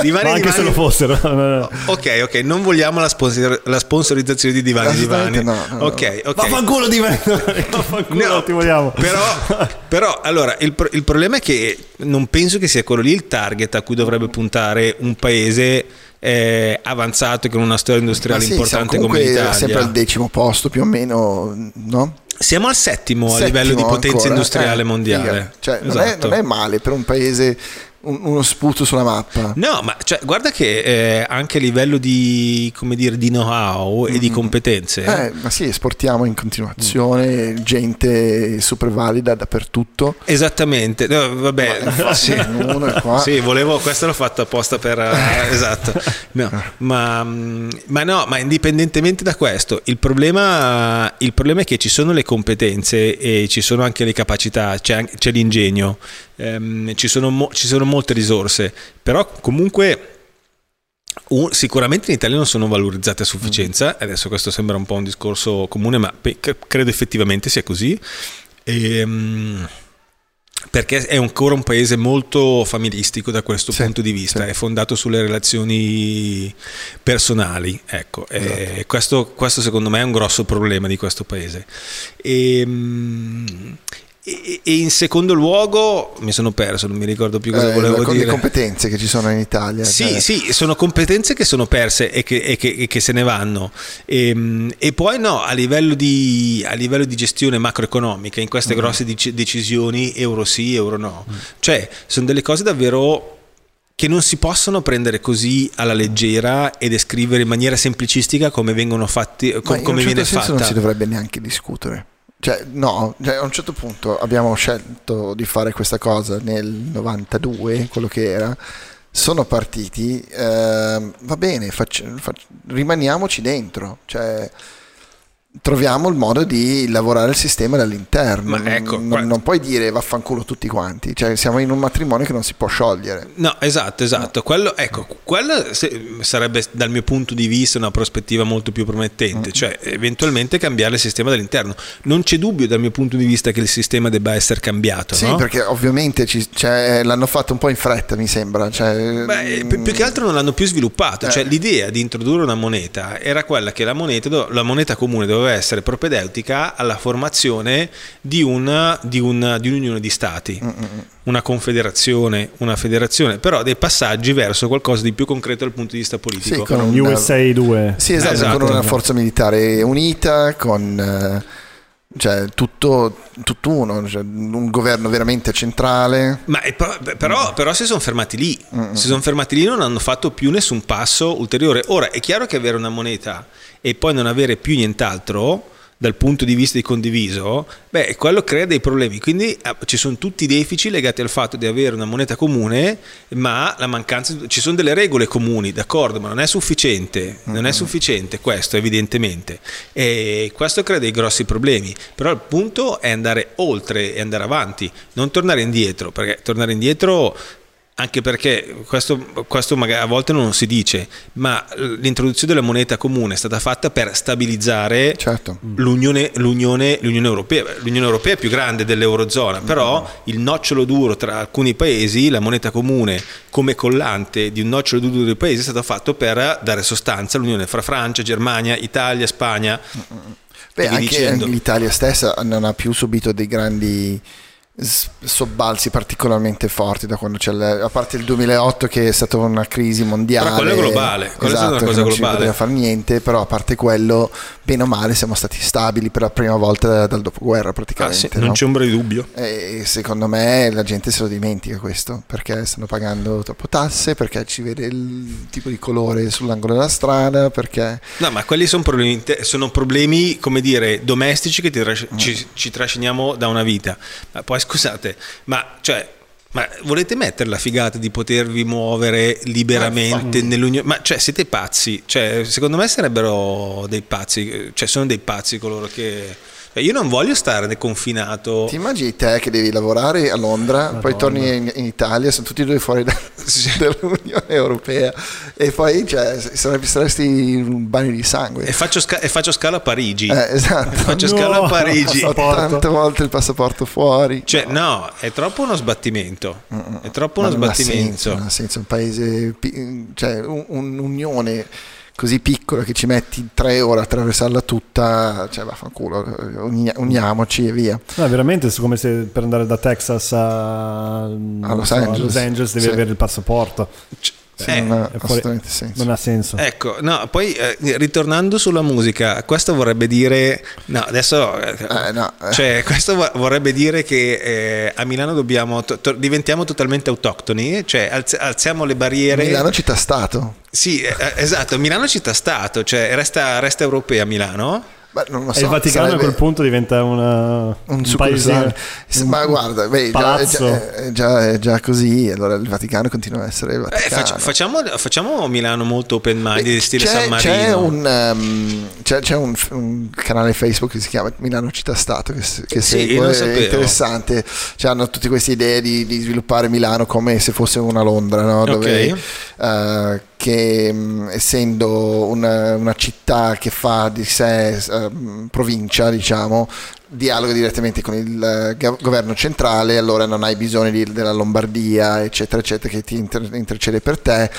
divani, anche divani... se lo fossero ok ok non vogliamo la, sponsor... la sponsorizzazione di divani divani no, no, ok ok vaffanculo divani vaffanculo no, ti vogliamo però, però allora il, pro- il problema è che non penso che sia quello lì il target a cui dovrebbe puntare un paese eh, avanzato, che con una storia industriale sì, importante come l'Italia. Sempre al decimo posto più o meno, no? Siamo al settimo, settimo a livello di potenza ancora industriale eh, mondiale, cioè, esatto. non, è, non è male per un paese uno sputo sulla mappa. No, ma cioè, guarda che eh, anche a livello di, come dire, di know-how e mm. di competenze. Eh, eh ma sì, esportiamo in continuazione mm. gente super valida dappertutto. Esattamente. No, vabbè, ma, sì, uno è qua. Sì, volevo, questo l'ho fatto apposta per esatto. No, ma, ma no, ma indipendentemente da questo, il problema il problema è che ci sono le competenze e ci sono anche le capacità, c'è, c'è l'ingegno. Um, ci, sono mo- ci sono molte risorse, però comunque uh, sicuramente in Italia non sono valorizzate a sufficienza. Adesso questo sembra un po' un discorso comune, ma pe- credo effettivamente sia così, e, um, perché è ancora un paese molto familistico da questo sì, punto di vista, sì. È fondato sulle relazioni personali, ecco, esatto. E questo, questo secondo me è un grosso problema di questo paese. E, um, E in secondo luogo mi sono perso, non mi ricordo più cosa eh, volevo dire. Le competenze che ci sono in Italia. Sì, cioè. sì, sono competenze che sono perse e che, e che, e che se ne vanno. E, e poi no, a livello di, a livello di gestione macroeconomica, in queste mm. grosse decisioni, euro sì, euro no. Mm. Cioè, sono delle cose davvero che non si possono prendere così alla leggera e descrivere in maniera semplicistica come vengono fatti, com, come certo viene fatta. Non si dovrebbe neanche discutere. Cioè, no, cioè, a un certo punto abbiamo scelto di fare questa cosa nel novantadue, quello che era, sono partiti, eh, va bene, facci, facci, rimaniamoci dentro, cioè troviamo il modo di lavorare il sistema dall'interno. Ma ecco, non, guarda, non puoi dire vaffanculo tutti quanti, cioè siamo in un matrimonio che non si può sciogliere. No, esatto, esatto. No. Quello, ecco, quello sarebbe dal mio punto di vista una prospettiva molto più promettente, mm. cioè eventualmente cambiare il sistema dall'interno. Non c'è dubbio dal mio punto di vista che il sistema debba essere cambiato. Sì, no? Perché ovviamente ci, cioè, l'hanno fatto un po' in fretta, mi sembra. Cioè, Beh, più che altro non l'hanno più sviluppato. Eh. Cioè, l'idea di introdurre una moneta era quella che la moneta, la moneta comune doveva essere propedeutica alla formazione di una di, una, di un'unione di stati, una confederazione, una federazione, però dei passaggi verso qualcosa di più concreto dal punto di vista politico. Sì, con un U S A due. Sì, esatto, esatto, con una forza militare unita, con cioè tutto, tutto uno, cioè, un governo veramente centrale. Ma però, però si sono fermati lì, Mm-mm. si sono fermati lì, non hanno fatto più nessun passo ulteriore. Ora è chiaro che avere una moneta e poi non avere più nient'altro dal punto di vista di condiviso, beh, quello crea dei problemi, quindi eh, ci sono tutti i deficit legati al fatto di avere una moneta comune, ma la mancanza, ci sono delle regole comuni, d'accordo, ma non è sufficiente, non mm-hmm. è sufficiente questo evidentemente, e questo crea dei grossi problemi, però il punto è andare oltre e andare avanti, non tornare indietro, perché tornare indietro, anche perché questo, questo magari a volte non si dice, ma l'introduzione della moneta comune è stata fatta per stabilizzare certo. l'unione, l'unione, l'Unione Europea. L'Unione Europea è più grande dell'Eurozona, però mm. il nocciolo duro tra alcuni paesi, la moneta comune come collante di un nocciolo duro dei paesi, è stato fatto per dare sostanza all'unione fra Francia, Germania, Italia, Spagna. Beh, anche dicendo. L'Italia stessa non ha più subito dei grandi sobbalzi particolarmente forti da quando c'è la, a parte il duemilaotto che è stata una crisi mondiale, però quello è globale, quello esatto, è stata una cosa non globale, non ci poteva fare niente, però a parte quello bene o male siamo stati stabili per la prima volta dal dopoguerra praticamente, ah, sì, non no? c'è ombra di dubbio, e secondo me la gente se lo dimentica questo, perché stanno pagando troppo tasse, perché ci vede il tipo di colore sull'angolo della strada, perché no, ma quelli sono problemi, sono problemi come dire domestici che ti tras- mm. ci, ci trasciniamo da una vita, ma poi scusate, ma cioè, ma volete mettere la figata di potervi muovere liberamente nell'unione? Ma cioè siete pazzi, cioè secondo me sarebbero dei pazzi, cioè sono dei pazzi coloro che io non voglio stare confinato. Ti immagini te che devi lavorare a Londra, Madonna. Poi torni in, in Italia, sono tutti e due fuori da, dall'Unione Europea e poi cioè, saresti in un bagno di sangue. E faccio, sca- e faccio scala a Parigi. Eh, esatto. Faccio no, scala a Parigi. Tante volte il passaporto fuori. Cioè no, no è troppo uno sbattimento. Mm-mm. È troppo uno non sbattimento. Ha senso, non ha senso, un paese, cioè un, un'unione così piccola che ci metti tre ore a attraversarla tutta, cioè vaffanculo, uniamoci e via. No, veramente è come se per andare da Texas a, a Los, so, Angeles. A Los Angeles devi sì. avere il passaporto. C- Sì, eh, non, ha fuori, senso. non ha senso. Ecco, no, poi eh, ritornando sulla musica, questo vorrebbe dire no, adesso eh, no, eh. Cioè, questo vorrebbe dire che eh, a Milano dobbiamo to- to- diventiamo totalmente autoctoni, cioè alz- alziamo le barriere. Milano città stato. Sì, eh, esatto, Milano città stato, cioè resta resta europea Milano. Beh, non lo so, e il Vaticano sarebbe... a quel punto diventa una, un, un paese, ma guarda, beh, già, è già, è già, è già così, allora il Vaticano continua a essere il Vaticano. Eh, fac- facciamo, facciamo Milano molto open mind, beh, stile c'è, San Marino. C'è un, um, c'è, c'è un, un canale Facebook che si chiama Milano Città Stato, che, che sì, segue, è interessante. Cioè, hanno tutte queste idee di, di sviluppare Milano come se fosse una Londra, no? Dove, okay. uh, che mh, essendo una, una città che fa di sé uh, provincia, diciamo, dialoga direttamente con il uh, governo centrale, allora non hai bisogno di, della Lombardia, eccetera, eccetera, che ti inter- intercede per te.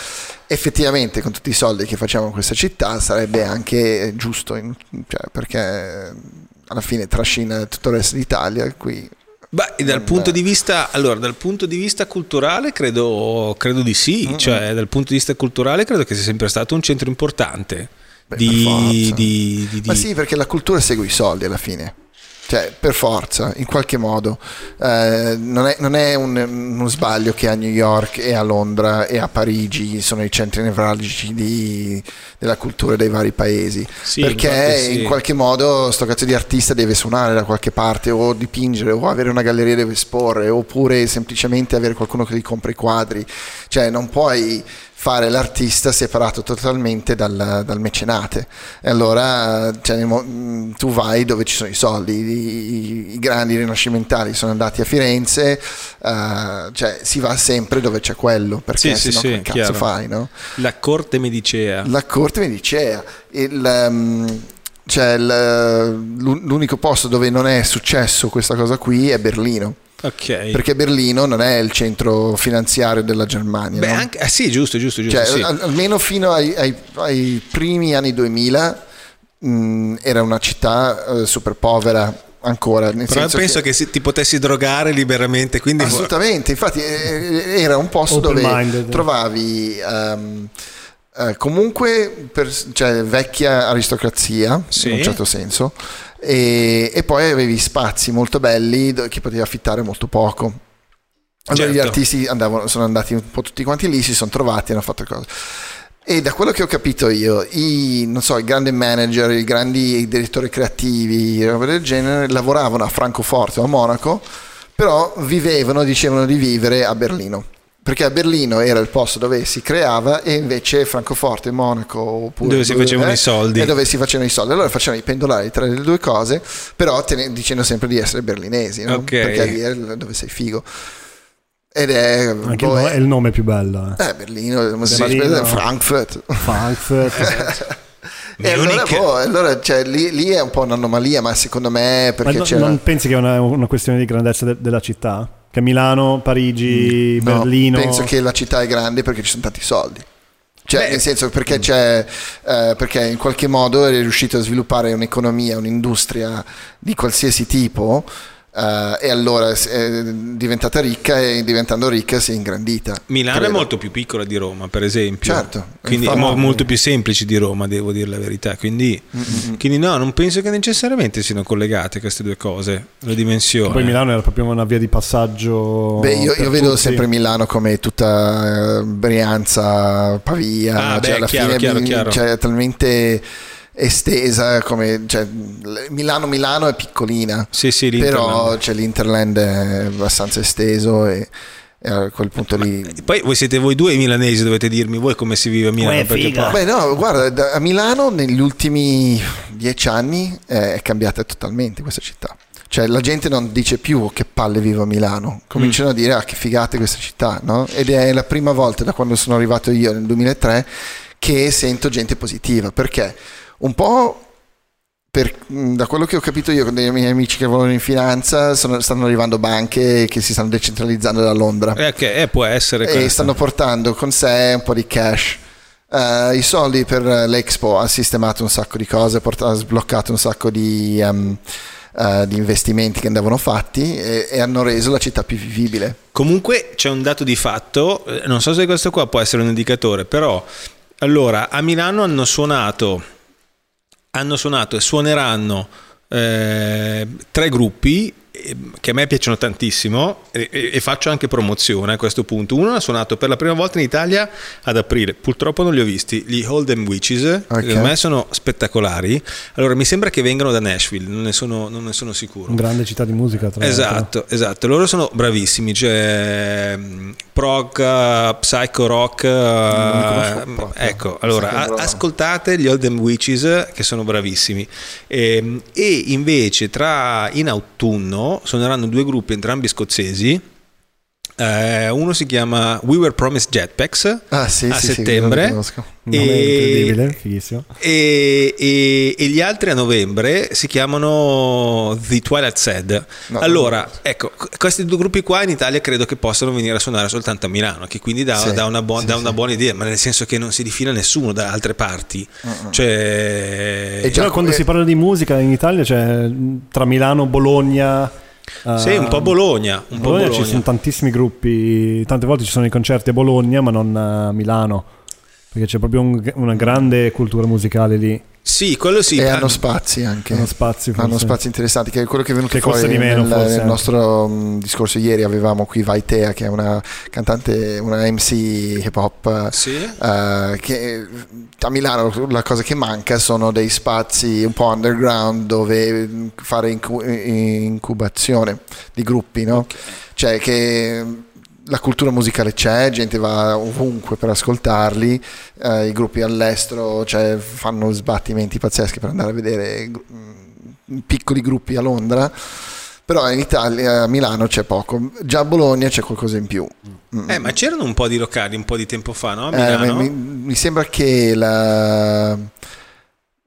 Effettivamente, con tutti i soldi che facciamo in questa città, sarebbe anche giusto, in, cioè, perché alla fine trascina tutto il resto d'Italia qui. Beh, dal punto di vista, allora, dal punto di vista culturale credo, credo di sì, mm-hmm. Cioè dal punto di vista culturale credo che sia sempre stato un centro importante. Beh, di, di, di, ma sì, perché la cultura segue i soldi alla fine, cioè per forza, in qualche modo, eh, non è, non è un, uno sbaglio che a New York e a Londra e a Parigi sono i centri nevralgici di, della cultura dei vari paesi, sì, perché sì. In qualche modo sto cazzo di artista deve suonare da qualche parte o dipingere o avere una galleria dove esporre oppure semplicemente avere qualcuno che gli compra i quadri, cioè non puoi fare l'artista separato totalmente dal, dal mecenate. E allora, cioè, tu vai dove ci sono i soldi. I, i grandi rinascimentali sono andati a Firenze, uh, cioè si va sempre dove c'è quello, perché sì, sennò sì, che sì, cazzo chiaro. Fai, no? La corte medicea. La corte medicea. Il... Um, cioè il, l'unico posto dove non è successo questa cosa qui è Berlino. Okay. Perché Berlino non è il centro finanziario della Germania. Beh, no? Anche, ah, sì, giusto, giusto, giusto. Cioè, sì. Almeno fino ai, ai, ai primi anni duemila mh, era una città uh, super povera. Ancora, nel però senso penso che, che si, ti potessi drogare liberamente, quindi assolutamente. Infatti, eh, era un posto dove minded. Trovavi. Um, Uh, comunque per, cioè, vecchia aristocrazia, sì. In un certo senso, e, e poi avevi spazi molto belli che potevi affittare molto poco, allora certo. Gli artisti andavano, sono andati un po' tutti quanti lì, si sono trovati e hanno fatto cose. E da quello che ho capito io, i, non so, i grandi manager, i grandi direttori creativi, roba del genere, lavoravano a Francoforte o a Monaco, però vivevano, dicevano di vivere a Berlino. Perché a Berlino era il posto dove si creava e invece Francoforte, Monaco oppure dove si facevano eh, i soldi e dove si facevano i soldi, allora facevano i pendolari tra le due cose, però ten- dicendo sempre di essere berlinesi, no? Okay. Perché lì è dove sei figo ed è anche boh, è il nome più bello eh, eh Berlino, Berlino. Frankfurt Frankfurt E allora, boh, allora cioè, lì, lì è un po' un'anomalia, ma secondo me perché ma c'era... Non pensi che è una, una questione di grandezza de- della città? Che Milano, Parigi, no, Berlino... penso che la città è grande perché ci sono tanti soldi. Cioè, beh, nel senso, perché c'è eh, perché in qualche modo è riuscito a sviluppare un'economia, un'industria di qualsiasi tipo... Uh, e allora è diventata ricca e diventando ricca si è ingrandita. Milano credo. È molto più piccola di Roma, per esempio. Certo. Quindi è mo- molto più semplice di Roma, devo dire la verità. Quindi, mm-hmm. quindi no, non penso che necessariamente siano collegate queste due cose, la dimensione. E poi Milano era proprio una via di passaggio. Beh, io, io vedo tutti. Sempre Milano come tutta Brianza, Pavia, ah, cioè beh, alla chiaro, fine chiaro, chiaro. Cioè, talmente estesa come cioè, Milano Milano è piccolina sì, sì, però cioè, l'Interland è abbastanza esteso e, e a quel punto lì poi voi siete voi due milanesi, dovete dirmi voi come si vive a Milano perché poi... Beh no, guarda, a Milano negli ultimi dieci anni è cambiata totalmente questa città, cioè la gente non dice più oh, che palle vivo a Milano, cominciano mm. a dire ah che figata questa città, no? Ed è la prima volta da quando sono arrivato io nel duemilatré che sento gente positiva, perché un po' per, da quello che ho capito io con dei miei amici che lavorano in finanza sono, stanno arrivando banche che si stanno decentralizzando da Londra eh, okay. eh, può essere e stanno portando con sé un po' di cash. Uh, i soldi per l'Expo ha sistemato un sacco di cose, port- ha sbloccato un sacco di um, uh, di investimenti che andavano fatti e, e hanno reso la città più vivibile. Comunque c'è un dato di fatto, non so se questo qua può essere un indicatore, però allora a Milano hanno suonato, hanno suonato e suoneranno eh, tre gruppi che a me piacciono tantissimo e, e faccio anche promozione a questo punto. Uno ha suonato per la prima volta in Italia ad aprile, purtroppo non li ho visti, gli All Them Witches, okay. Che a me sono spettacolari. Allora mi sembra che vengano da Nashville, non ne sono, non ne sono sicuro. Un grande città di musica, tra l'altro. Esatto, esatto, loro sono bravissimi, cioè prog, psycho rock, uh, ecco, allora ascoltate gli All Them Witches che sono bravissimi. E, e invece tra in autunno suoneranno due gruppi, entrambi scozzesi. Eh, uno si chiama We Were Promised Jetpacks, ah, sì, a sì, settembre, sì, e, incredibile, fighissimo. E, e, e gli altri a novembre si chiamano The Twilight Sad. No, allora, no. Ecco, questi due gruppi qua in Italia credo che possano venire a suonare soltanto a Milano, che quindi dà, sì, dà, una, buona, sì, dà sì. una buona idea, ma nel senso che non si rifila nessuno da altre parti. Uh-uh. Cioè, e già però quando è... si parla di musica in Italia, cioè, tra Milano, Bologna. Uh, sì, un po' Bologna, un po' Bologna. Ci sono tantissimi gruppi, tante volte ci sono i concerti a Bologna, ma non a Milano, perché c'è proprio un, una grande cultura musicale lì. Sì, quello sì. E hanno spazi anche. Hanno spazi, hanno spazi interessanti, che è quello che è venuto che fuori di meno, nel, nel nostro um, discorso ieri. Avevamo qui Vaitea, che è una cantante, una M C hip hop, sì. uh, che a Milano la cosa che manca sono dei spazi un po' underground dove fare incu- incubazione di gruppi, no? Okay. Cioè che... la cultura musicale c'è, gente va ovunque per ascoltarli, eh, i gruppi all'estero, cioè, fanno sbattimenti pazzeschi per andare a vedere mh, piccoli gruppi a Londra, però in Italia, a Milano c'è poco, già a Bologna c'è qualcosa in più. Mm. Eh, ma c'erano un po' di locali un po' di tempo fa, no? A Milano? Eh, mi, mi sembra che la...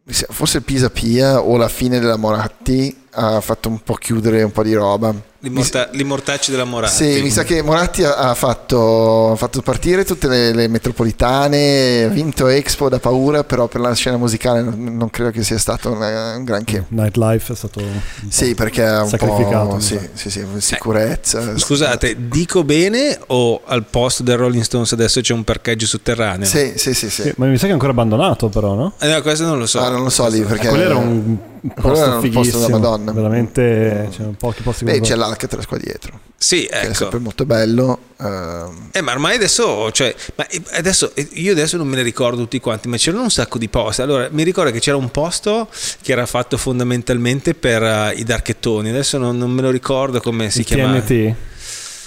forse Pisa Pia o la fine della Moratti ha fatto un po' chiudere un po' di roba. L'immorta- mi... L'immortacci della Moratti. Sì, mi sa che Moratti ha fatto, ha fatto partire tutte le, le metropolitane, ha vinto Expo da paura, però per la scena musicale non, non credo che sia stato una, un granché. Nightlife è stato un sì, perché è un sacrificato, po' sì, sì, sì, sicurezza. Eh, scusate, dico bene o al posto del Rolling Stones adesso c'è un parcheggio sotterraneo? Sì, sì, sì, sì. Sì, ma mi sa che è ancora abbandonato però, no? Eh, no, questo non lo so. Ah, non lo so lì perché... Eh, quello era un... un posto fighissimo, della Madonna, veramente c'erano pochi posti. Beh, c'è l'Alcatraz qua dietro, sì, ecco, che è sempre molto bello. Um... Eh, ma ormai adesso, cioè, ma adesso io adesso non me ne ricordo tutti quanti, ma c'erano un sacco di posti. Allora mi ricordo che c'era un posto che era fatto fondamentalmente per uh, i darchettoni, adesso non, non me lo ricordo come si chiamava. T N T.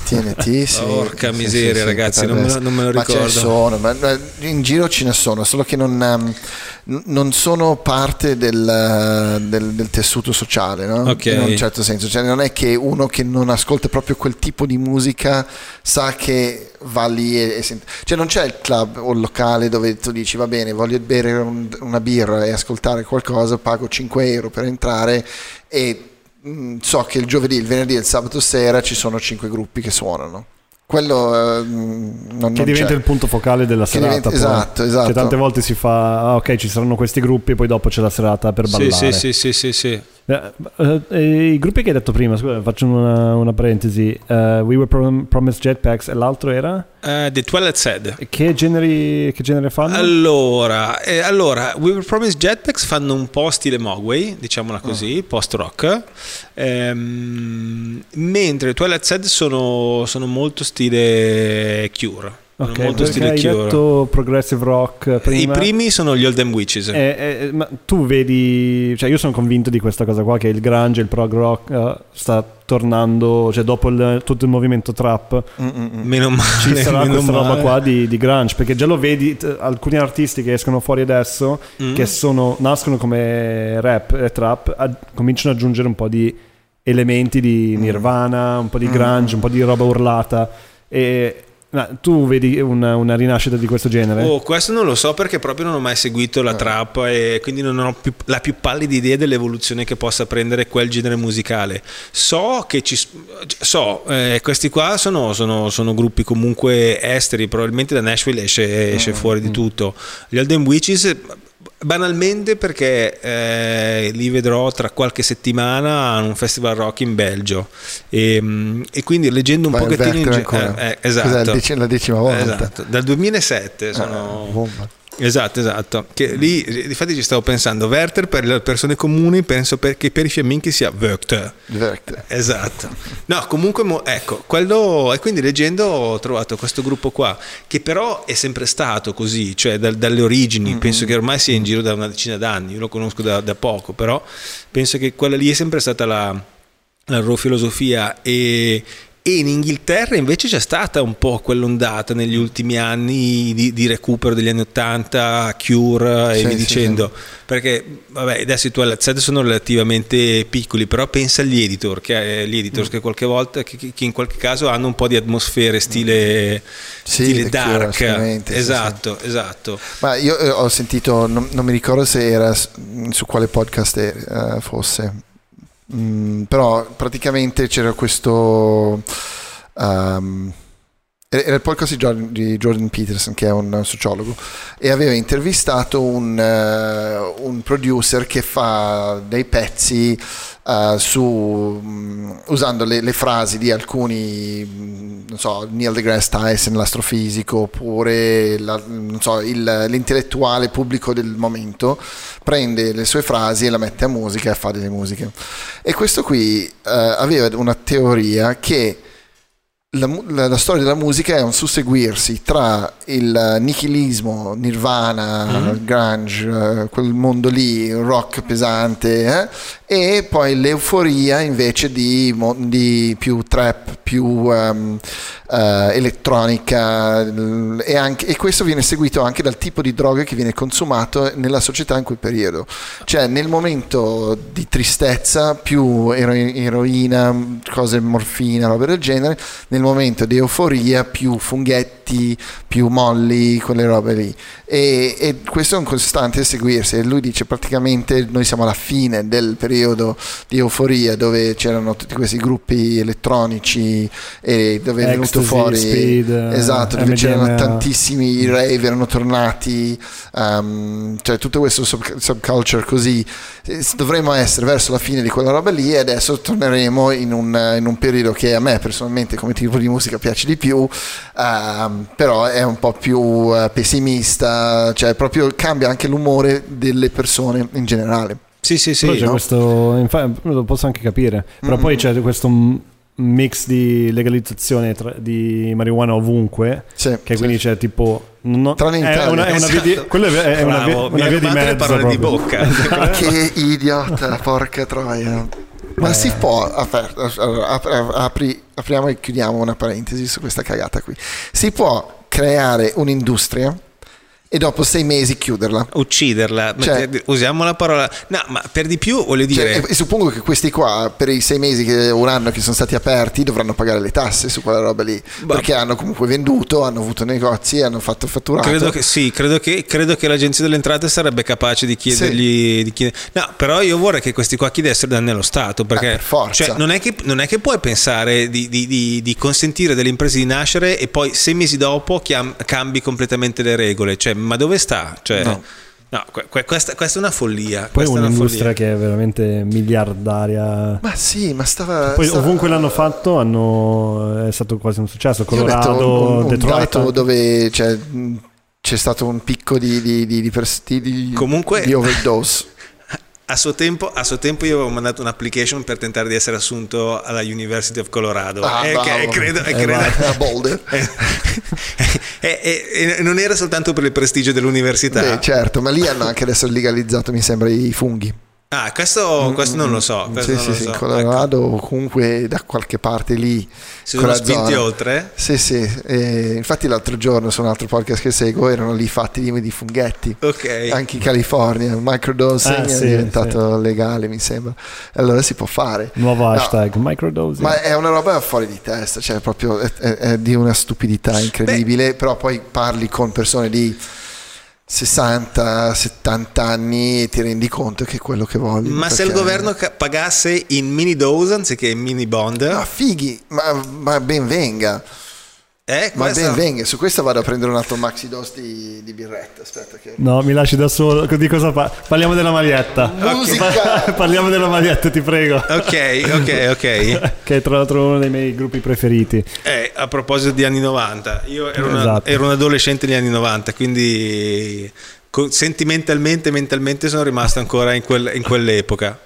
T N T, sì. Porca miseria, sì, sì, ragazzi, sì, non, me lo, non me lo ricordo. Ma ce ne sono, ma in giro ce ne sono, solo che non, non sono parte del, del, del tessuto sociale, no? Okay. In un certo senso, cioè, non è che uno che non ascolta proprio quel tipo di musica sa che va lì e, e sente. Cioè non c'è il club o il locale dove tu dici va bene, voglio bere un, una birra e ascoltare qualcosa, pago cinque euro per entrare e so che il giovedì, il venerdì e il sabato sera ci sono cinque gruppi che suonano. Quello eh, non, non che diventa c'è. Il punto focale della che serata. Diventa, esatto, esatto. Che tante volte si fa, ah, ok, ci saranno questi gruppi e poi dopo c'è la serata per ballare. Sì, sì, sì, sì, sì. Eh, eh, eh, i gruppi che hai detto prima, scusa, faccio una, una parentesi. Uh, We Were Prom- Promised Jetpacks e l'altro era? Uh, The Twilight Sad. Che generi, che genere fanno? Allora, eh, allora, We Were Promised Jetpacks fanno un po' stile Mogwai, diciamola così, oh. Post rock, ehm, mentre Twilight Sad sono, sono molto stile Cure. Ok, molto stile hai Cure. Detto progressive rock prima. I primi sono gli All Them Witches. Eh, eh, ma tu vedi, cioè io sono convinto di questa cosa qua, che il grunge, il prog rock uh, sta tornando, cioè dopo il, tutto il movimento trap. Mm-mm. Meno male, ci sarà meno questa male. Roba qua di, di grunge, perché già lo vedi t- alcuni artisti che escono fuori adesso, mm. che sono, nascono come rap e trap, a, cominciano ad aggiungere un po' di elementi di Nirvana, un po' di grunge, mm. un po' di roba urlata e no, tu vedi una, una rinascita di questo genere? Oh, questo non lo so perché proprio non ho mai seguito la trap e quindi non ho più, la più pallida idea dell'evoluzione che possa prendere quel genere musicale. So che ci so, eh, questi qua sono, sono, sono gruppi comunque esteri, probabilmente da Nashville esce, esce oh, fuori oh. di tutto. Gli All Them Witches Banalmente perché eh, li vedrò tra qualche settimana a un festival rock in Belgio e, e quindi leggendo un Vai pochettino in giro eh, eh, esatto. Cos'è, la decima volta? Esatto. Dal duemilasette sono... Ah, bomba. Esatto, esatto. Che lì, infatti, ci stavo pensando. Werther per le persone comuni, penso perché per i fiamminchi sia Werther. Werther. Esatto. No, comunque, mo, ecco, quello. E quindi leggendo ho trovato questo gruppo qua, che però è sempre stato così, cioè dal, dalle origini. Mm-hmm. Penso che ormai sia in giro da una decina d'anni. Io lo conosco da, da poco, però penso che quella lì è sempre stata la, la loro filosofia. E. E in Inghilterra invece c'è stata un po' quell'ondata negli ultimi anni di, di recupero degli anni ottanta, Cure e sì, via sì, dicendo sì. Perché vabbè, adesso i Twilight Sad sono relativamente piccoli, però pensa agli editor che, gli editors mm. che qualche volta che, che in qualche caso hanno un po' di atmosfere stile, mm. stile sì, dark Cure, esatto, sì, sì. esatto. Ma io eh, ho sentito, non, non mi ricordo se era su quale podcast eh, fosse. Mm, però praticamente c'era questo um, era il podcast di Jordan, di Jordan Peterson, che è un sociologo, e aveva intervistato un, uh, un producer che fa dei pezzi uh, su um, usando le, le frasi di alcuni, non so, Neil deGrasse Tyson, l'astrofisico, oppure la, non so, il, l'intellettuale pubblico del momento. Prende le sue frasi e la mette a musica e fa delle musiche. E questo qui uh, aveva una teoria che la, la, la storia della musica è un susseguirsi tra il nichilismo, Nirvana, mm. grunge, uh, quel mondo lì, rock pesante, eh? E poi l'euforia invece di, di più trap, più um, uh, elettronica, e, anche, e questo viene seguito anche dal tipo di droga che viene consumato nella società in quel periodo. Cioè nel momento di tristezza più ero- eroina, cose, morfina, roba del genere. Nel momento di euforia più funghetti, più molli, quelle robe lì, e, e questo è un costante seguirsi. E lui dice praticamente noi siamo alla fine del periodo di euforia dove c'erano tutti questi gruppi elettronici e dove è venuto Ecstasy, fuori Speed, esatto, dove M D M A. C'erano tantissimi rave, erano tornati, um, cioè tutto questo sub- subculture così. Dovremmo essere verso la fine di quella roba lì e adesso torneremo in un, in un periodo che a me personalmente come tipo di musica piace di più, uh, però è un po' più uh, pessimista, cioè proprio cambia anche l'umore delle persone in generale. Sì, sì, sì. Però c'è no? questo, infatti, lo posso anche capire, però mm-hmm. poi c'è questo mix di legalizzazione tra, di marijuana ovunque, sì, che sì. quindi c'è tipo no, tranne in Italia, è una, è una esatto. via di, quello è, è una via, una via di mezzo di bocca. Che idiota, porca troia. Ma eh. si può apri, apri, apriamo e chiudiamo una parentesi su questa cagata qui. Si può creare un'industria e dopo sei mesi chiuderla, ucciderla, cioè, usiamo la parola, no, ma per di più voglio dire, cioè, e, e suppongo che questi qua per i sei mesi che, un anno che sono stati aperti dovranno pagare le tasse su quella roba lì, bah. Perché hanno comunque venduto, hanno avuto negozi, hanno fatto fatturato. Credo che sì, credo che, credo che l'agenzia delle entrate sarebbe capace di chiedergli sì. di chied... no, però io vorrei che questi qua chiedessero danni allo Stato, perché eh, per forza. Cioè, non è che, non è che puoi pensare di, di, di, di consentire delle imprese di nascere e poi sei mesi dopo chiam, cambi completamente le regole, cioè ma dove sta? Cioè, no. No, questa, questa è una follia. Poi questa un'industria è una follia. Che è veramente miliardaria. Ma sì, ma stava. Poi stava... ovunque l'hanno fatto hanno... è stato quasi un successo. Colorado, un, un Detroit. Un dove cioè, c'è stato un picco di, di, di, di, di, di, Comunque... di overdose. A suo, tempo, a suo tempo io avevo mandato un'application per tentare di essere assunto alla University of Colorado ah, e, che, e credo, e credo eh, a Boulder e, e, e, e non era soltanto per il prestigio dell'università. Beh, certo, ma lì hanno anche adesso legalizzato mi sembra i funghi. Ah, questo, questo non lo so. Sì, non sì, lo so. In Colorado ecco. Comunque da qualche parte lì si sono spinti oltre. Sì, sì. Eh, infatti l'altro giorno su un altro podcast che seguo erano lì fatti di funghetti. Ok. Anche in California il microdosing ah, è sì, diventato sì. legale, mi sembra. Allora si può fare. Nuovo hashtag no, microdosing. Ma è una roba fuori di testa, cioè proprio è, è, è di una stupidità incredibile. Beh. Però poi parli con persone di sessanta settanta anni e ti rendi conto che è quello che voglio. Ma perché... se il governo pagasse in mini dose anziché in mini bond, ah, fighi, ma, ma ben venga. Eh, ma ben venga, su questa vado a prendere un altro maxi dos di, di birretta. Aspetta che... No, mi lasci da solo. Di cosa fa? Parliamo della maglietta. Okay. Parliamo della maglietta, ti prego. Ok, ok, ok. Che è tra l'altro uno dei miei gruppi preferiti. Eh, a proposito di anni novanta, io ero, esatto. una, ero un adolescente negli anni novanta, quindi sentimentalmente e mentalmente sono rimasto ancora in, quel, in quell'epoca.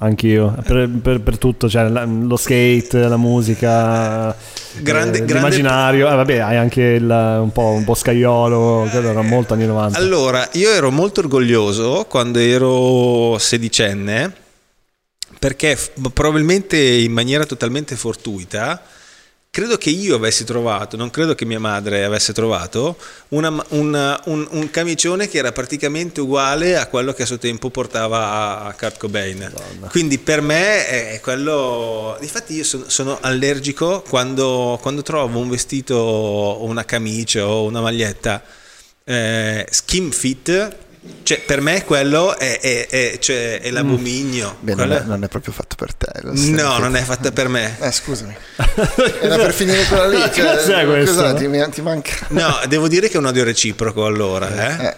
Anch'io, per, per, per tutto, cioè la, lo skate, la musica, grande, eh, grande l'immaginario, eh, vabbè, hai anche il, un po' un boscaiolo, quello era molto anni novanta. Allora, io ero molto orgoglioso quando ero sedicenne, perché probabilmente in maniera totalmente fortuita, credo che io avessi trovato, non credo che mia madre avesse trovato, una, una, un, un camicione che era praticamente uguale a quello che a suo tempo portava a Kurt Cobain. Madonna. Quindi per me è quello... Difatti io sono, sono allergico quando, quando trovo un vestito o una camicia o una maglietta eh, skin fit, cioè per me quello è, è, è, cioè è l'abominio. Beh, non, è, non è proprio fatto per te, lo no che... non è fatta per me, eh, scusami era per finire quella lì, cioè, cos'è questo? Ti, ti manca, no, devo dire che è un odio reciproco allora, eh? Eh.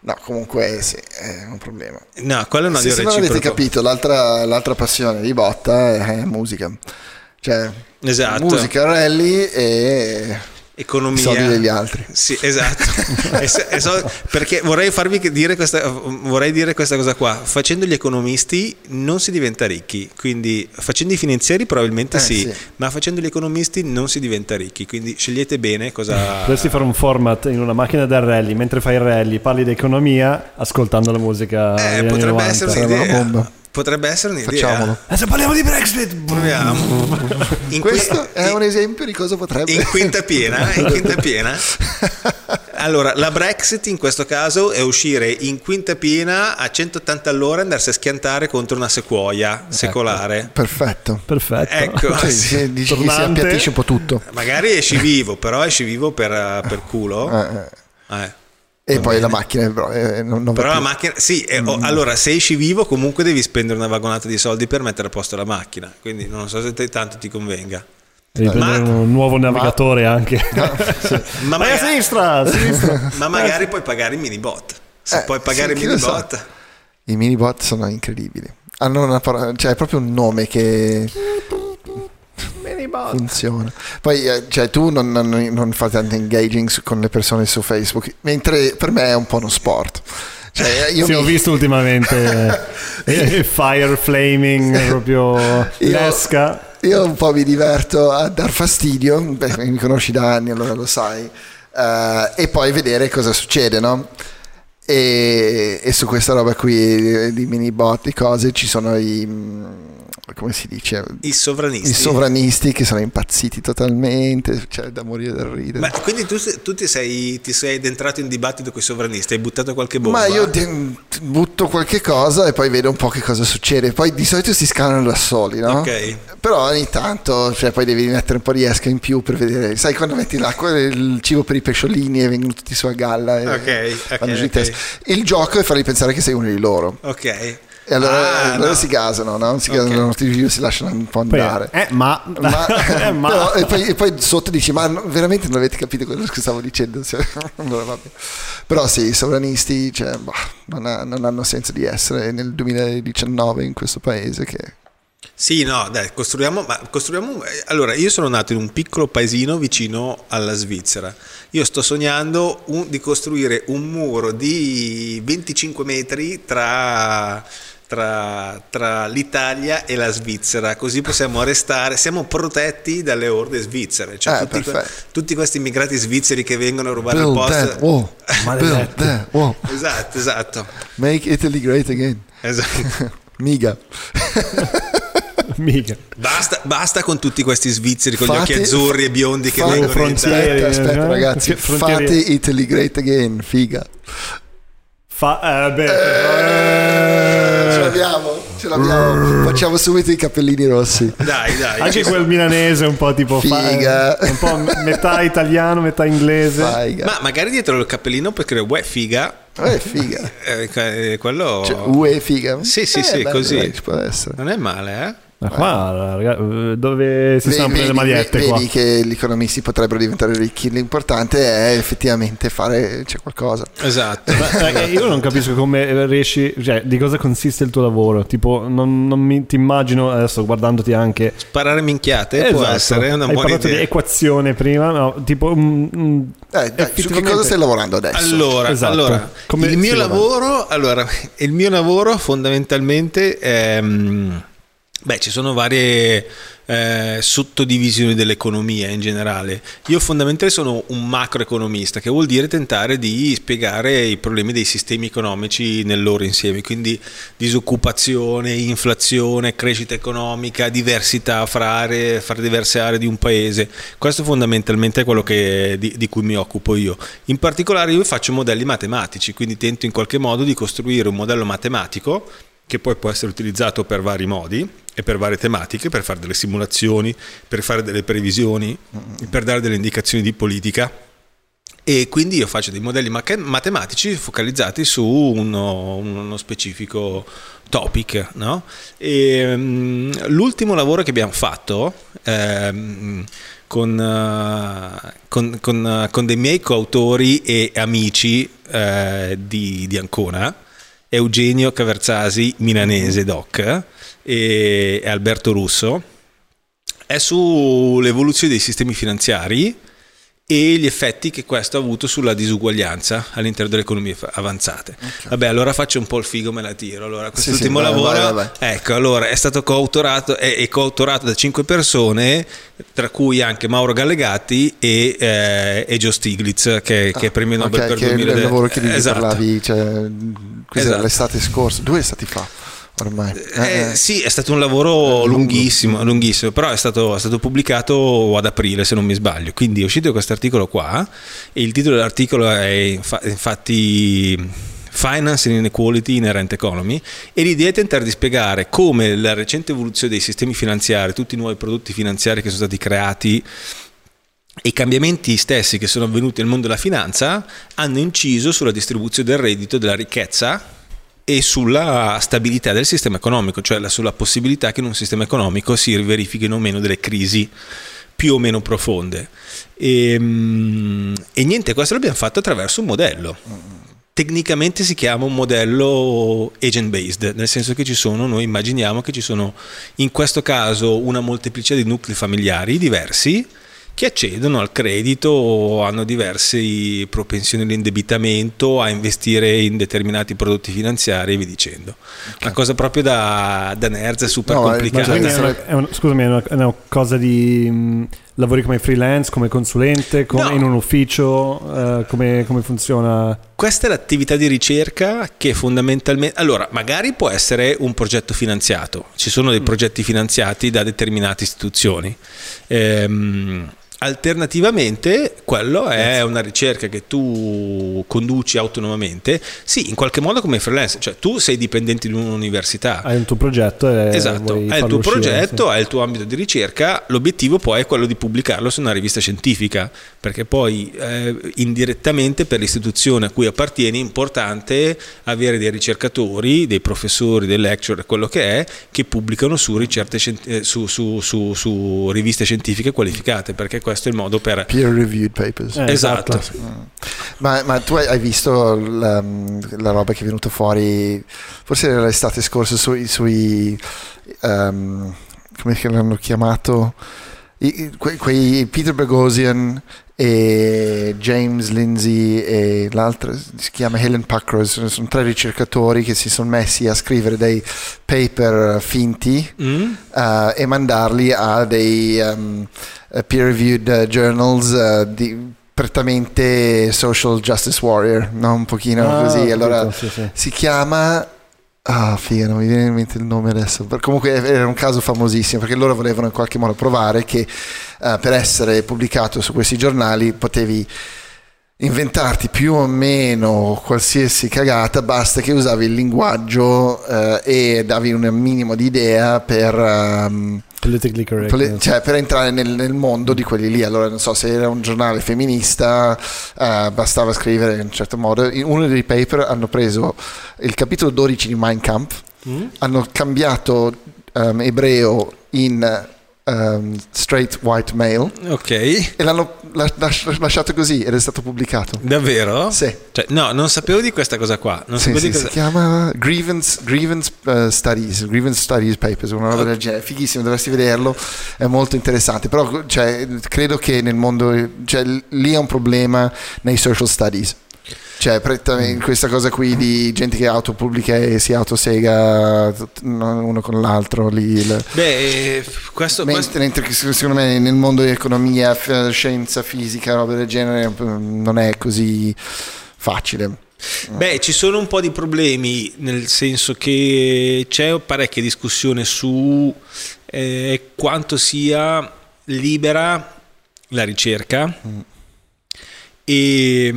No, comunque sì, è un problema, no, quello è un odio se, reciproco. Se non avete capito, l'altra, l'altra passione di Botta è musica, cioè esatto. musica, rally e... economia, soldi degli altri. Sì, esatto. e so, e so, perché vorrei farvi dire questa, vorrei dire questa cosa qua: facendo gli economisti non si diventa ricchi, quindi facendo i finanzieri probabilmente eh, sì, sì, ma facendo gli economisti non si diventa ricchi, quindi scegliete bene cosa. Potresti fare un format in una macchina da rally, mentre fai il rally parli di economia ascoltando la musica eh, degli potrebbe anni novanta. Essere una bomba. Potrebbe essere un'idea. Facciamolo. Adesso parliamo di Brexit. Proviamo. In questo qui... è un esempio di cosa potrebbe. In quinta piena, in quinta piena. Allora, la Brexit in questo caso è uscire in quinta piena a centottanta all'ora e andarsi a schiantare contro una sequoia secolare. Ecco. Perfetto. Perfetto. Ecco, sì, sì. Dici che si appiattisce un po' tutto. Magari esci vivo, però esci vivo per, per culo. Eh. eh. E non poi bene. La macchina però, eh, non, non però la macchina sì eh, oh, mm. Allora se esci vivo comunque devi spendere una vagonata di soldi per mettere a posto la macchina, quindi non so se te, tanto ti convenga. Devi prendere un nuovo navigatore, ma, anche no, sì. ma, ma, magari, sinistra, sinistra. Ma magari puoi pagare i mini bot, se eh, puoi pagare sì, i mini bot so. I mini bot sono incredibili, hanno una parola, cioè è proprio un nome che funziona. Poi cioè, tu non, non, non fai tanto engaging su, con le persone su Facebook, mentre per me è un po' uno sport. Cioè, io sì, mi... ho visto ultimamente eh, fire flaming proprio io, l'esca. Io un po' mi diverto a dar fastidio, beh, mi conosci da anni, allora lo sai, uh, e poi vedere cosa succede, no? E, e su questa roba qui di mini bot, di cose, ci sono i... come si dice? I sovranisti. I sovranisti che sono impazziti totalmente, cioè da morire dal ridere. Ma quindi tu, tu ti, sei, ti sei addentrato in dibattito con i sovranisti, hai buttato qualche bomba? Ma io de- butto qualche cosa e poi vedo un po' che cosa succede. Poi di solito si scalano da soli, no? Okay. Però ogni tanto, cioè, poi devi mettere un po' di esca in più per vedere. Sai quando metti l'acqua e il cibo per i pesciolini e vengono tutti su a galla e okay, okay, okay. Il gioco è farli pensare che sei uno di loro. Ok. E allora, ah, allora no. si gasano, no? Si gasano, okay. Si lasciano un po' andare. Poi, eh, ma, ma, eh, ma. Però, e, poi, e poi sotto dici: ma no, veramente non avete capito quello che stavo dicendo? Cioè, allora, però sì, i sovranisti cioè, boh, non, ha, non hanno senso di essere nel duemiladiciannove in questo paese. Che... Sì, no, dai, costruiamo, ma costruiamo. Allora, io sono nato in un piccolo paesino vicino alla Svizzera. Io sto sognando un, di costruire un muro di venticinque metri tra. Tra, tra l'Italia e la Svizzera, così possiamo restare, siamo protetti dalle orde svizzere, cioè eh, tutti, tutti questi immigrati svizzeri che vengono a rubare Build il posto oh. oh. esatto esatto make Italy great again, esatto. miga miga basta, basta con tutti questi svizzeri con fate, gli occhi azzurri e biondi che vengono in Italia. Aspetta ragazzi, fate Italy great again, figa. Fa, eh, beh, eh, eh, ce l'abbiamo, ce l'abbiamo. Facciamo subito i cappellini rossi. Dai, dai. Anche quel sono. Milanese un po' tipo figa, fa, un po' metà italiano, metà inglese. Figa. Ma magari dietro il cappellino puoi scrivere uè figa. Uè figa. Eh, quello. Cioè, uè figa. Sì, sì, eh, sì, beh, così. Dai, ci può essere. Non è male, eh? Ah, qua, ragazzi, dove si stanno prendendo le magliette, vedi, qua. Vedi che gli economisti potrebbero diventare ricchi. L'importante è effettivamente fare, c'è qualcosa. Esatto. Beh, io non capisco come riesci, cioè, di cosa consiste il tuo lavoro. Tipo, non, non mi, ti immagino adesso guardandoti anche sparare minchiate, esatto, può essere una buona idea. Hai parlato di equazione prima, no? Tipo mm, mm, dai, dai, su che cosa stai lavorando adesso? Allora, esatto, allora come il mio lavoro, allora, il mio lavoro fondamentalmente è mm, beh, ci sono varie eh, sottodivisioni dell'economia in generale. Io fondamentalmente sono un macroeconomista, che vuol dire tentare di spiegare i problemi dei sistemi economici nel loro insieme, quindi disoccupazione, inflazione, crescita economica, diversità fra aree, fra diverse aree di un paese. Questo fondamentalmente è quello che, di, di cui mi occupo io. In particolare io faccio modelli matematici, quindi tento in qualche modo di costruire un modello matematico che poi può essere utilizzato per vari modi e per varie tematiche, per fare delle simulazioni, per fare delle previsioni, per dare delle indicazioni di politica. E quindi io faccio dei modelli matematici focalizzati su uno, uno specifico topic, no? E, um, l'ultimo lavoro che abbiamo fatto ehm, con, uh, con, con, uh, con dei miei coautori e amici eh, di, di Ancona, Eugenio Caverzasi, milanese doc, e Alberto Russo, è sull'evoluzione dei sistemi finanziari e gli effetti che questo ha avuto sulla disuguaglianza all'interno delle economie avanzate. Okay. Vabbè, allora faccio un po' il figo, me la tiro. Allora, quest'ultimo sì, sì, lavoro, vai, vai, vai. Ecco, allora è stato coautorato, è, è coautorato da cinque persone, tra cui anche Mauro Gallegatti e, eh, e Joe Stiglitz, che, ah, che è premio Nobel, okay, per che duemila. È il lavoro che vi esatto. parlavi, cioè, esatto. l'estate scorsa, due estati fa. Ormai. Eh, eh, sì, è stato un lavoro lunghissimo, lunghissimo, però è stato, è stato pubblicato ad aprile, se non mi sbaglio. Quindi è uscito questo articolo qua, e il titolo dell'articolo è inf- infatti Finance and Inequality in Errant Economy, e l'idea è tentare di spiegare come la recente evoluzione dei sistemi finanziari, tutti i nuovi prodotti finanziari che sono stati creati e i cambiamenti stessi che sono avvenuti nel mondo della finanza hanno inciso sulla distribuzione del reddito, della ricchezza, e sulla stabilità del sistema economico, cioè sulla possibilità che in un sistema economico si verifichino o meno delle crisi più o meno profonde. E, e niente, questo l'abbiamo fatto attraverso un modello. Tecnicamente si chiama un modello agent based, nel senso che ci sono, noi immaginiamo che ci sono in questo caso una molteplicità di nuclei familiari diversi che accedono al credito, hanno diverse propensioni all'indebitamento, a investire in determinati prodotti finanziari e via dicendo. Okay. Una cosa proprio da, da nerds, super no, complicata. È una, è una, scusami, è una, è una cosa di mh, lavori come freelance, come consulente, come no. in un ufficio, eh, come, come funziona? Questa è l'attività di ricerca che fondamentalmente, allora, magari può essere un progetto finanziato, ci sono dei progetti finanziati da determinate istituzioni. Ehm, Alternativamente, quello è una ricerca che tu conduci autonomamente, sì, in qualche modo come freelance, cioè tu sei dipendente di un'università. Hai il tuo progetto, e esatto, hai il tuo uscire, progetto, hai sì. il tuo ambito di ricerca, l'obiettivo poi è quello di pubblicarlo su una rivista scientifica, perché poi eh, indirettamente per l'istituzione a cui appartieni è importante avere dei ricercatori, dei professori, dei lecturer, quello che è, che pubblicano su, ricerche, su, su, su, su riviste scientifiche qualificate, perché questo questo è il modo per peer reviewed papers. eh, esatto, esatto. Mm. Ma, ma tu hai visto la, la roba che è venuta fuori forse era l'estate scorsa sui, sui um, come l'hanno chiamato, I, que, quei Peter Boghossian e James Lindsay e l'altra si chiama Helen Packross, sono tre ricercatori che si sono messi a scrivere dei paper finti mm. uh, e mandarli a dei um, peer reviewed uh, journals uh, di prettamente social justice warrior, no? Un pochino ah, così allora capito, sì, sì. Si chiama Ah, figa, non mi viene in mente il nome adesso. Comunque era un caso famosissimo, perché loro volevano in qualche modo provare che uh, per essere pubblicato su questi giornali potevi inventarti più o meno qualsiasi cagata, basta che usavi il linguaggio uh, e davi un minimo di idea per um, politically correct, poli- cioè per entrare nel, nel mondo di quelli lì. Allora non so se era un giornale femminista, uh, bastava scrivere in un certo modo. In uno dei paper hanno preso il capitolo dodici di Mein Kampf, mm. hanno cambiato um, ebreo in um, straight white male. Ok. E l'hanno lasciato così ed è stato pubblicato. Davvero? Sì. Cioè, no, non sapevo di questa cosa qua. Non sì, sapevo sì, di cosa... Si chiama Grievance, grievance uh, Studies, Grievance Studies Papers, una roba okay. del genere. Fighissimo, dovresti vederlo, è molto interessante. Però cioè, credo che nel mondo, cioè, lì è un problema nei social studies. Cioè, questa cosa qui di gente che autopubblica e si autosega uno con l'altro lì. Beh, questo, questo... mentre secondo me nel mondo di economia, scienza, fisica, roba del genere non è così facile. Beh, ci sono un po' di problemi, nel senso che c'è parecchia discussione su eh, quanto sia libera la ricerca mm. E,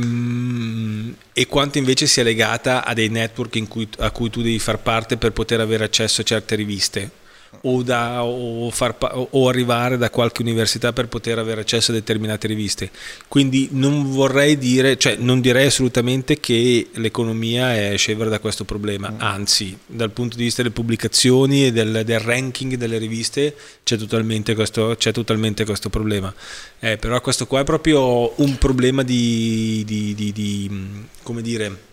e quanto invece sia legata a dei network in cui, a cui tu devi far parte per poter avere accesso a certe riviste o, da, o, far, o arrivare da qualche università per poter avere accesso a determinate riviste. Quindi non vorrei dire, cioè non direi assolutamente che l'economia è scevra da questo problema, anzi dal punto di vista delle pubblicazioni e del, del ranking delle riviste c'è totalmente questo, c'è totalmente questo problema. Eh, però questo qua è proprio un problema di, di, di, di come dire,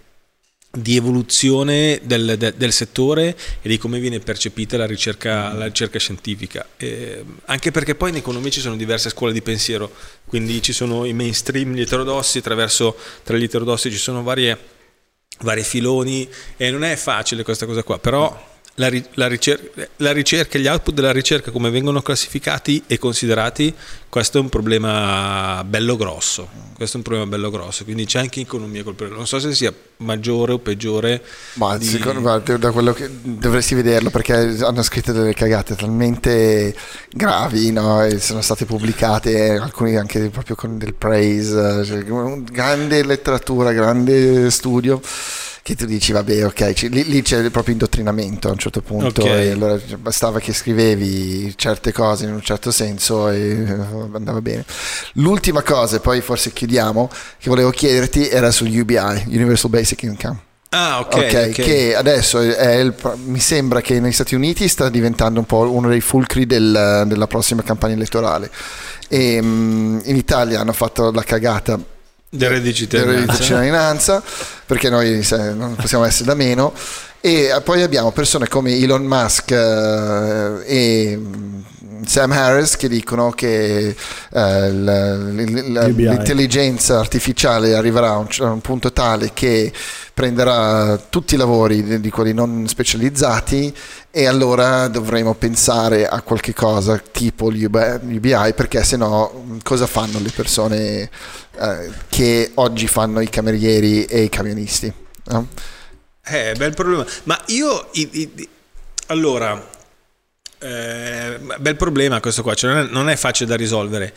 di evoluzione del, de, del settore e di come viene percepita la ricerca, la ricerca scientifica, eh, anche perché poi in economia ci sono diverse scuole di pensiero, quindi ci sono i mainstream, gli eterodossi, attraverso tra gli eterodossi ci sono varie, vari filoni e non è facile questa cosa qua, però la, la, ricerca, la ricerca e gli output della ricerca come vengono classificati e considerati, questo è un problema bello grosso, questo è un problema bello grosso, quindi c'è anche in economia col problema, non so se sia maggiore o peggiore. Ma di... secondo me da quello che dovresti vederlo, perché hanno scritto delle cagate talmente gravi, no? E sono state pubblicate alcuni anche proprio con del praise, cioè, grande letteratura, grande studio, che tu dici vabbè ok, lì, lì c'è proprio indottrinamento a un certo punto, okay. E allora bastava che scrivevi certe cose in un certo senso e andava bene. L'ultima cosa, e poi forse chiudiamo, che volevo chiederti era su U B I, Universal Basic Income. Ah, ok, okay, okay. Che adesso è il, mi sembra che negli Stati Uniti sta diventando un po' uno dei fulcri del, della prossima campagna elettorale e mh, in Italia hanno fatto la cagata del reddito di cittadinanza, perché noi se, non possiamo essere da meno, e poi abbiamo persone come Elon Musk eh, e Sam Harris che dicono che eh, l'intelligenza artificiale arriverà a un, a un punto tale che prenderà tutti i lavori di, di quelli non specializzati e allora dovremo pensare a qualche cosa tipo l'U B I, perché sennò cosa fanno le persone eh, che oggi fanno i camerieri e i camionisti, no? Eh, bel problema. Ma io i, i, allora eh, bel problema questo qua, cioè non, è, non è facile da risolvere.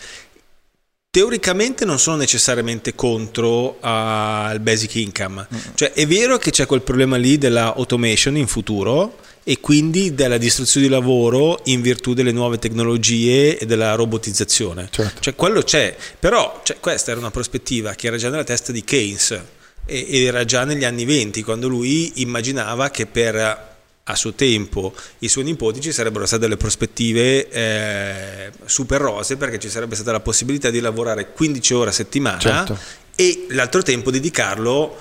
Teoricamente non sono necessariamente contro al uh, basic income, mm. Cioè è vero che c'è quel problema lì della automation in futuro e quindi della distruzione di lavoro in virtù delle nuove tecnologie e della robotizzazione, certo. Cioè quello c'è, però cioè, questa era una prospettiva che era già nella testa di Keynes e era già negli anni venti, quando lui immaginava che per a suo tempo i suoi nipoti ci sarebbero state delle prospettive eh, super rose, perché ci sarebbe stata la possibilità di lavorare quindici ore a settimana, certo. E l'altro tempo dedicarlo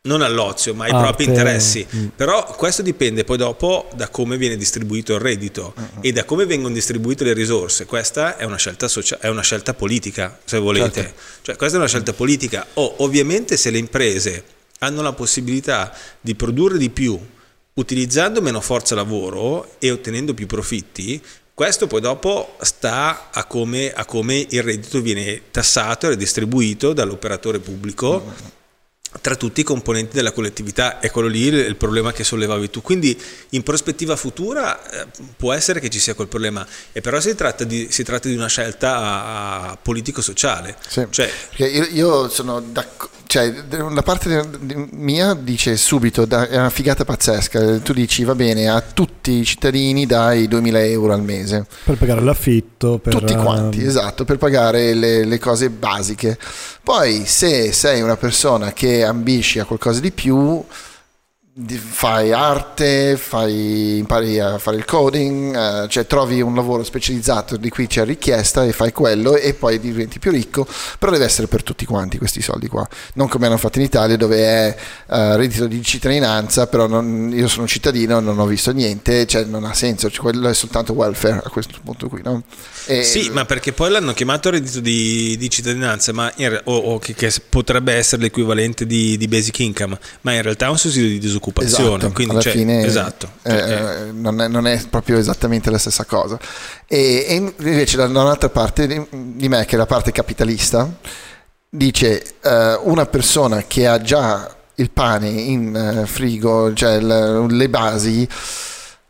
non all'ozio ma ai ah, propri te... interessi mm. Però questo dipende poi dopo da come viene distribuito il reddito mm. e da come vengono distribuite le risorse. Questa è una scelta sociale, è una scelta politica se volete, certo. Cioè questa è una scelta politica. Oh, ovviamente se le imprese hanno la possibilità di produrre di più utilizzando meno forza lavoro e ottenendo più profitti, questo poi dopo sta a come, a come il reddito viene tassato e redistribuito dall'operatore pubblico mm. tra tutti i componenti della collettività. È quello lì il problema che sollevavi tu, quindi in prospettiva futura eh, può essere che ci sia quel problema, e però si tratta di, si tratta di una scelta politico-sociale, sì. Cioè, io, io sono d'accordo, cioè la parte mia dice subito da, è una figata pazzesca, tu dici va bene, a tutti i cittadini dai duemila euro al mese per pagare l'affitto, per tutti quanti, esatto, per pagare le, le cose basiche. Poi se sei una persona che ambisci a qualcosa di più fai arte, fai, impari a fare il coding, eh, cioè trovi un lavoro specializzato di cui c'è richiesta e fai quello e poi diventi più ricco, però deve essere per tutti quanti questi soldi qua, non come hanno fatto in Italia dove è eh, reddito di cittadinanza, però non, io sono cittadino, non ho visto niente, cioè non ha senso, cioè, quello è soltanto welfare a questo punto qui, no? E sì, il... ma perché poi l'hanno chiamato reddito di, di cittadinanza, ma in, o, o che, che potrebbe essere l'equivalente di, di basic income, ma in realtà è un sussidio di disoccupazione. Esatto, quindi alla cioè, fine esatto, cioè, eh, eh. Non, è, non è proprio esattamente la stessa cosa. E, e invece da un'altra parte di, di me, che è la parte capitalista, dice eh, una persona che ha già il pane in eh, frigo, cioè le, le basi,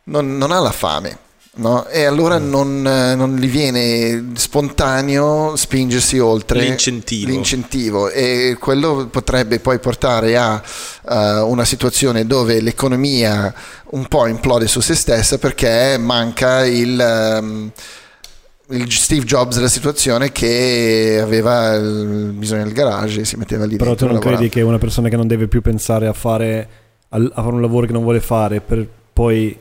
non, non ha la fame, no? E allora mm. non, non gli viene spontaneo spingersi oltre l'incentivo. l'incentivo e quello potrebbe poi portare a uh, una situazione dove l'economia un po' implode su se stessa, perché manca il... Um, il Steve Jobs della situazione, che aveva il bisogno del garage e si metteva lì. Però tu non lavorando. Credi che una persona che non deve più pensare a fare, a fare un lavoro che non vuole fare per poi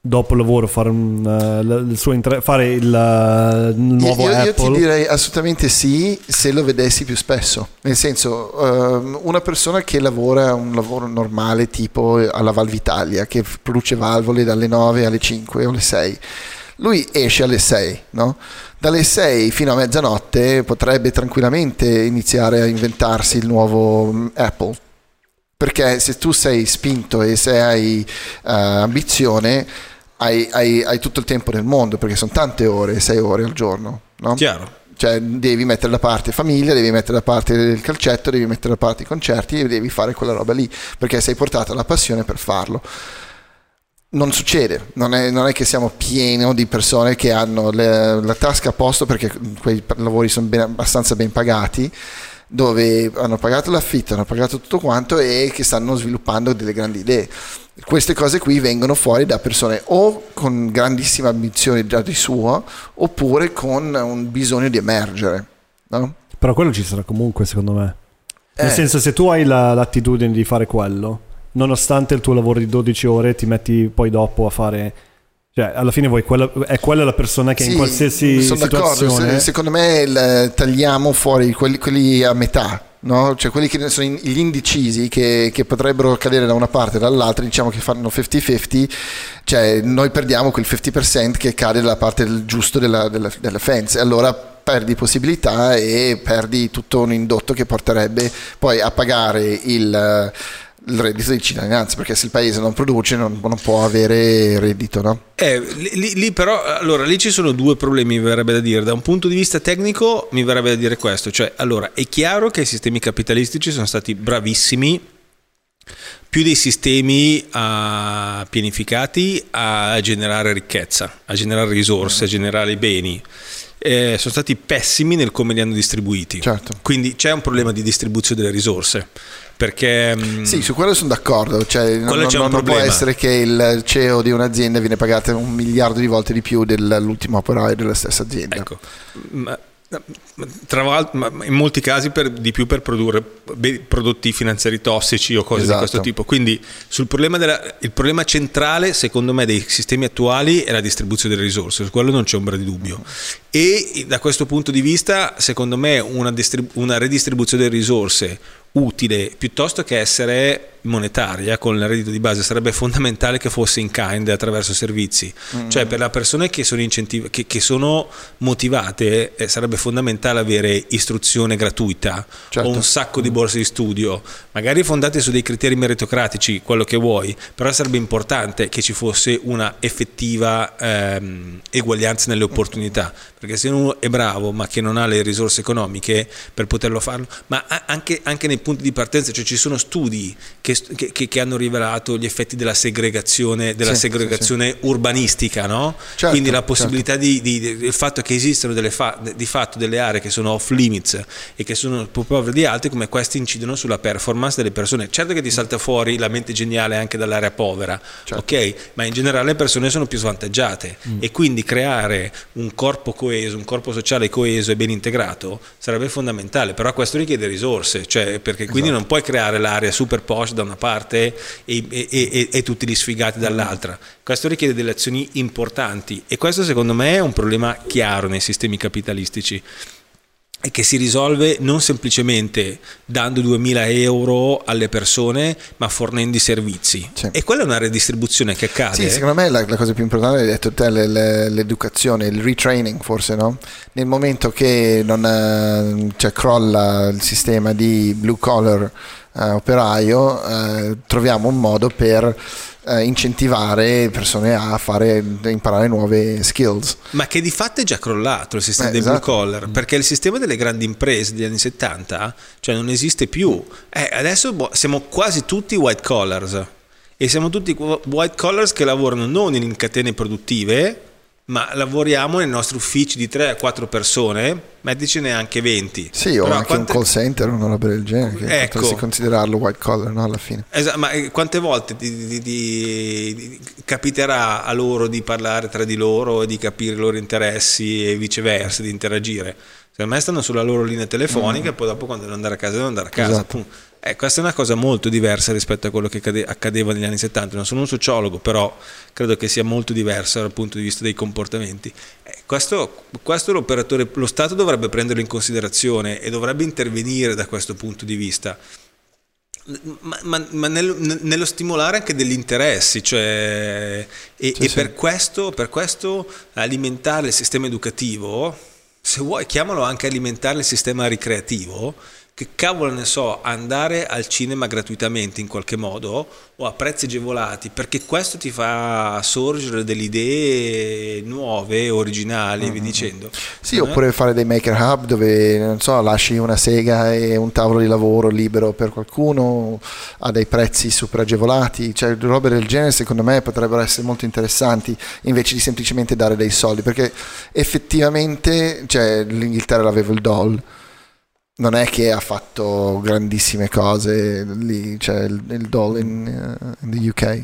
dopo il lavoro fare, un, uh, il suo inter- fare il, uh, il nuovo io, io, Apple? Io ti direi assolutamente sì, se lo vedessi più spesso, nel senso uh, una persona che lavora un lavoro normale tipo alla Valvitalia, che produce valvole dalle nove alle cinque o alle sei, lui esce alle sei, no? Dalle sei fino a mezzanotte potrebbe tranquillamente iniziare a inventarsi il nuovo Apple, perché se tu sei spinto e se hai uh, ambizione hai, hai, hai tutto il tempo del mondo, perché sono tante ore, sei ore al giorno, no? Chiaro. Cioè devi mettere da parte famiglia, devi mettere da parte il calcetto, devi mettere da parte i concerti e devi fare quella roba lì, perché sei portato alla passione per farlo. Non succede, non è, non è che siamo pieni di persone che hanno le, la tasca a posto, perché quei lavori sono ben, abbastanza ben pagati, dove hanno pagato l'affitto, hanno pagato tutto quanto e che stanno sviluppando delle grandi idee. Queste cose qui vengono fuori da persone o con grandissima ambizione già di suo, oppure con un bisogno di emergere, no? Però quello ci sarà comunque, secondo me. Nel eh. senso, se tu hai la, l'attitudine di fare quello, nonostante il tuo lavoro di dodici ore, ti metti poi dopo a fare... Cioè, alla fine voi quella, è quella la persona che sì, in qualsiasi sono situazione... D'accordo. Secondo me il, tagliamo fuori quelli, quelli a metà, no? Cioè quelli che sono gli indecisi, che, che potrebbero cadere da una parte o dall'altra, diciamo che fanno cinquanta cinquanta, cioè noi perdiamo quel cinquanta percento che cade dalla parte del giusto della, della, della fence, allora perdi possibilità e perdi tutto un indotto che porterebbe poi a pagare il... il reddito di cittadinanza, perché se il paese non produce non, non può avere reddito, no? Eh, lì, lì però allora lì ci sono due problemi, mi verrebbe da dire. Da un punto di vista tecnico mi verrebbe da dire questo, cioè allora è chiaro che i sistemi capitalistici sono stati bravissimi, più dei sistemi uh, pianificati a generare ricchezza, a generare risorse, a generare beni. Eh, sono stati pessimi nel come li hanno distribuiti. Certo. Quindi c'è un problema di distribuzione delle risorse, perché sì, su quello sono d'accordo, cioè non, non, non può essere che il C E O di un'azienda viene pagato un miliardo di volte di più dell'ultimo operaio della stessa azienda, ecco. Ma, tra l'altro, in molti casi per, di più per produrre prodotti finanziari tossici o cose, esatto, di questo tipo. Quindi sul problema della, il problema centrale secondo me dei sistemi attuali è la distribuzione delle risorse, su quello non c'è ombra di dubbio. Mm-hmm. E da questo punto di vista secondo me una, distrib- una redistribuzione delle risorse utile piuttosto che essere monetaria con il reddito di base sarebbe fondamentale che fosse in kind, attraverso servizi. Mm-hmm. Cioè per le persone che sono incentiv- che, che sono motivate eh, sarebbe fondamentale avere istruzione gratuita, certo, o un sacco di borse di studio magari fondate su dei criteri meritocratici, quello che vuoi, però sarebbe importante che ci fosse una effettiva ehm, eguaglianza nelle opportunità. Mm-hmm. Perché se uno è bravo ma che non ha le risorse economiche per poterlo farlo, ma anche, anche nei punti di partenza, cioè ci sono studi che, che, che hanno rivelato gli effetti della segregazione, della sì, segregazione sì, sì. urbanistica, no? Certo, quindi la possibilità, certo, di, di, il fatto che esistano delle fa, di fatto delle aree che sono off limits e che sono più povere di altre, come queste incidono sulla performance delle persone. Certo che ti salta fuori la mente geniale anche dall'area povera, certo, ok, ma in generale le persone sono più svantaggiate, mm. e quindi creare un corpo coeso, un corpo sociale coeso e ben integrato sarebbe fondamentale, però questo richiede risorse, cioè perché quindi, esatto, non puoi creare l'area super posh da da una parte e, e, e, e tutti gli sfigati dall'altra. Questo richiede delle azioni importanti e questo secondo me è un problema chiaro nei sistemi capitalistici e che si risolve non semplicemente dando duemila euro alle persone, ma fornendo i servizi. Sì. E quella è una redistribuzione che accade. Sì, secondo me la, la cosa più importante è detto te, le, le, l'educazione, il retraining forse, no? Nel momento che non, cioè, crolla il sistema di blue collar eh, operaio, eh, troviamo un modo per incentivare persone a fare a imparare nuove skills, ma che di fatto è già crollato il sistema eh, dei esatto. blue collar, perché il sistema delle grandi imprese degli anni settanta, cioè, non esiste più. Eh, adesso boh, siamo quasi tutti white collars e siamo tutti white collars che lavorano non in catene produttive, ma lavoriamo nei nostri uffici di tre a quattro persone, metticene anche venti. Sì, o però anche quante... un call center, una roba del genere, che ecco. potresti considerarlo white collar, no? Alla fine. Esatto, ma quante volte ti, ti, ti, ti capiterà a loro di parlare tra di loro e di capire i loro interessi e viceversa, di interagire? Secondo me stanno sulla loro linea telefonica mm. e poi dopo quando devono andare a casa devono andare a casa. Esatto. Eh, questa è una cosa molto diversa rispetto a quello che accadeva negli anni settanta. Non sono un sociologo, però credo che sia molto diversa dal punto di vista dei comportamenti. Eh, questo, questo l'operatore, lo Stato dovrebbe prenderlo in considerazione e dovrebbe intervenire da questo punto di vista, ma, ma, ma nel, nello stimolare anche degli interessi, cioè, e, sì, e sì. Per questo, per questo alimentare il sistema educativo, se vuoi chiamalo anche alimentare il sistema ricreativo. Che cavolo ne so, andare al cinema gratuitamente in qualche modo o a prezzi agevolati, perché questo ti fa sorgere delle idee nuove, originali, mm-hmm. vi dicendo. Sì, eh? Oppure fare dei maker hub dove, non so, lasci una sega e un tavolo di lavoro libero per qualcuno a dei prezzi super agevolati, cioè robe del genere secondo me potrebbero essere molto interessanti invece di semplicemente dare dei soldi, perché effettivamente, cioè, l'Inghilterra l'aveva il doll. Non è che ha fatto grandissime cose lì, cioè il, il doll in, uh, in the U K,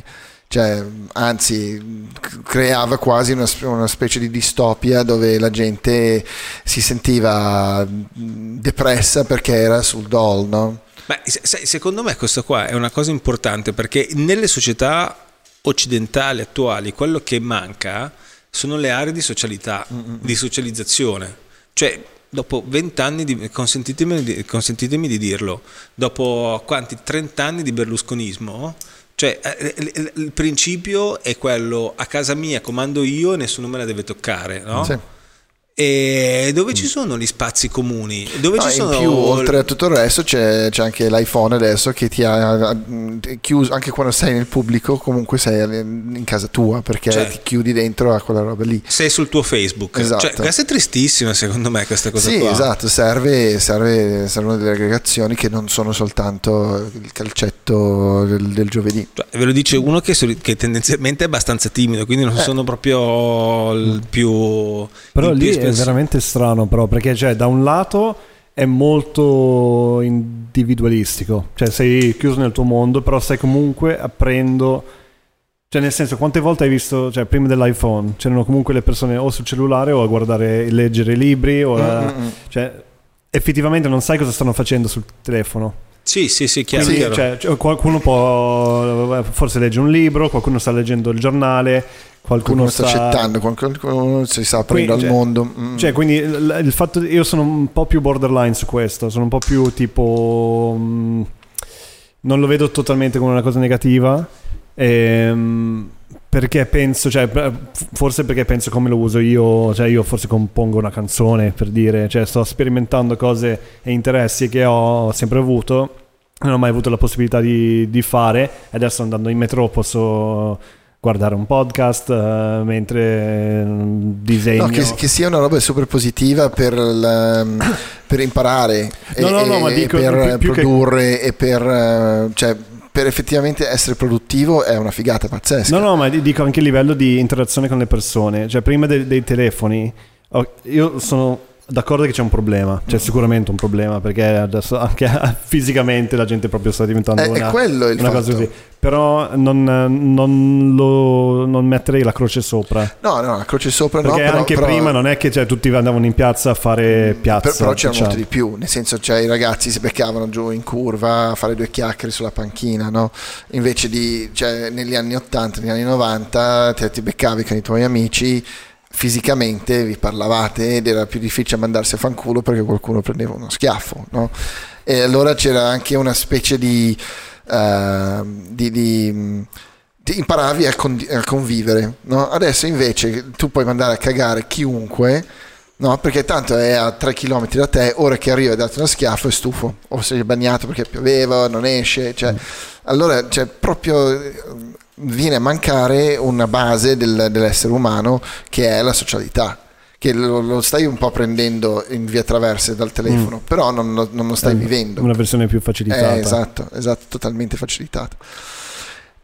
cioè, anzi creava quasi una, una specie di distopia dove la gente si sentiva depressa perché era sul doll, no? Beh, se, secondo me questo qua è una cosa importante, perché nelle società occidentali attuali quello che manca sono le aree di socialità, mm-hmm. di socializzazione, cioè dopo vent'anni, consentitemi, consentitemi di dirlo, dopo quanti trent'anni di berlusconismo, cioè il principio è quello: a casa mia comando io e nessuno me la deve toccare, no? Sì. E dove ci sono gli spazi comuni? Dove no, ci sono... In più, oltre a tutto il resto, c'è, c'è anche l'iPhone adesso che ti ha chiuso, anche quando sei nel pubblico, comunque sei in casa tua, perché cioè, ti chiudi dentro a quella roba lì. Sei sul tuo Facebook. Esatto. Cioè, questa è tristissima secondo me, questa cosa sì, qua. Sì, esatto, serve, serve, servono delle aggregazioni che non sono soltanto il calcetto del, del giovedì. Cioè, ve lo dice uno che, che tendenzialmente è abbastanza timido, quindi non eh. sono proprio il più... Però il lì più è veramente strano, però, perché cioè, da un lato è molto individualistico, cioè sei chiuso nel tuo mondo, però stai comunque aprendo, cioè nel senso, quante volte hai visto, cioè prima dell'iPhone c'erano comunque le persone o sul cellulare o a guardare e leggere i libri o a, cioè effettivamente non sai cosa stanno facendo sul telefono. Sì, sì, sì, chiaro. Quindi, chiaro. Cioè, qualcuno può forse legge un libro, qualcuno sta leggendo il giornale, qualcuno, qualcuno sta accettando, qualcuno si sta aprendo al cioè, mondo. Mm. Cioè, quindi il, il fatto io sono un po' più borderline su questo, sono un po' più tipo mh, non lo vedo totalmente come una cosa negativa. Ehm, perché penso, cioè, forse perché penso come lo uso io, cioè io forse compongo una canzone, per dire, cioè sto sperimentando cose e interessi che ho sempre avuto, non ho mai avuto la possibilità di, di fare, adesso andando in metro posso guardare un podcast uh, mentre disegno. No, che, che sia una roba super positiva per, la, per imparare e, no, no, no, e, ma dico, e per più, più produrre che... e per... Cioè, per effettivamente essere produttivo è una figata pazzesca. No, no, ma dico anche a livello di interazione con le persone. Cioè, prima de- dei telefoni, io sono d'accordo che c'è un problema, c'è sicuramente un problema, perché adesso anche fisicamente la gente proprio sta diventando è, una, è quello il una fatto. Cosa così. Però non, non, lo, non metterei la croce sopra. No, no, la croce sopra perché no. Perché anche però, prima però... non è che cioè, tutti andavano in piazza a fare piazza. Però c'era diciamo. molto di più, nel senso cioè, i ragazzi si beccavano giù in curva a fare due chiacchiere sulla panchina, no? Invece di, cioè, negli anni ottanta, negli anni novanta te, ti beccavi con i tuoi amici, fisicamente vi parlavate ed era più difficile mandarsi a fanculo perché qualcuno prendeva uno schiaffo, no? E allora c'era anche una specie di... Uh, di, di, di imparavi a, con, a convivere, no? Adesso invece tu puoi mandare a cagare chiunque, no? Perché tanto è a tre chilometri da te, ora che arriva e date uno schiaffo è stufo o sei bagnato perché pioveva, non esce, cioè, allora cioè, proprio viene a mancare una base del, dell'essere umano che è la socialità, che lo, lo stai un po' prendendo in via traverse dal telefono, mm. però non lo, non lo stai è vivendo. Una versione più facilitata. Eh, esatto, esatto, totalmente facilitata.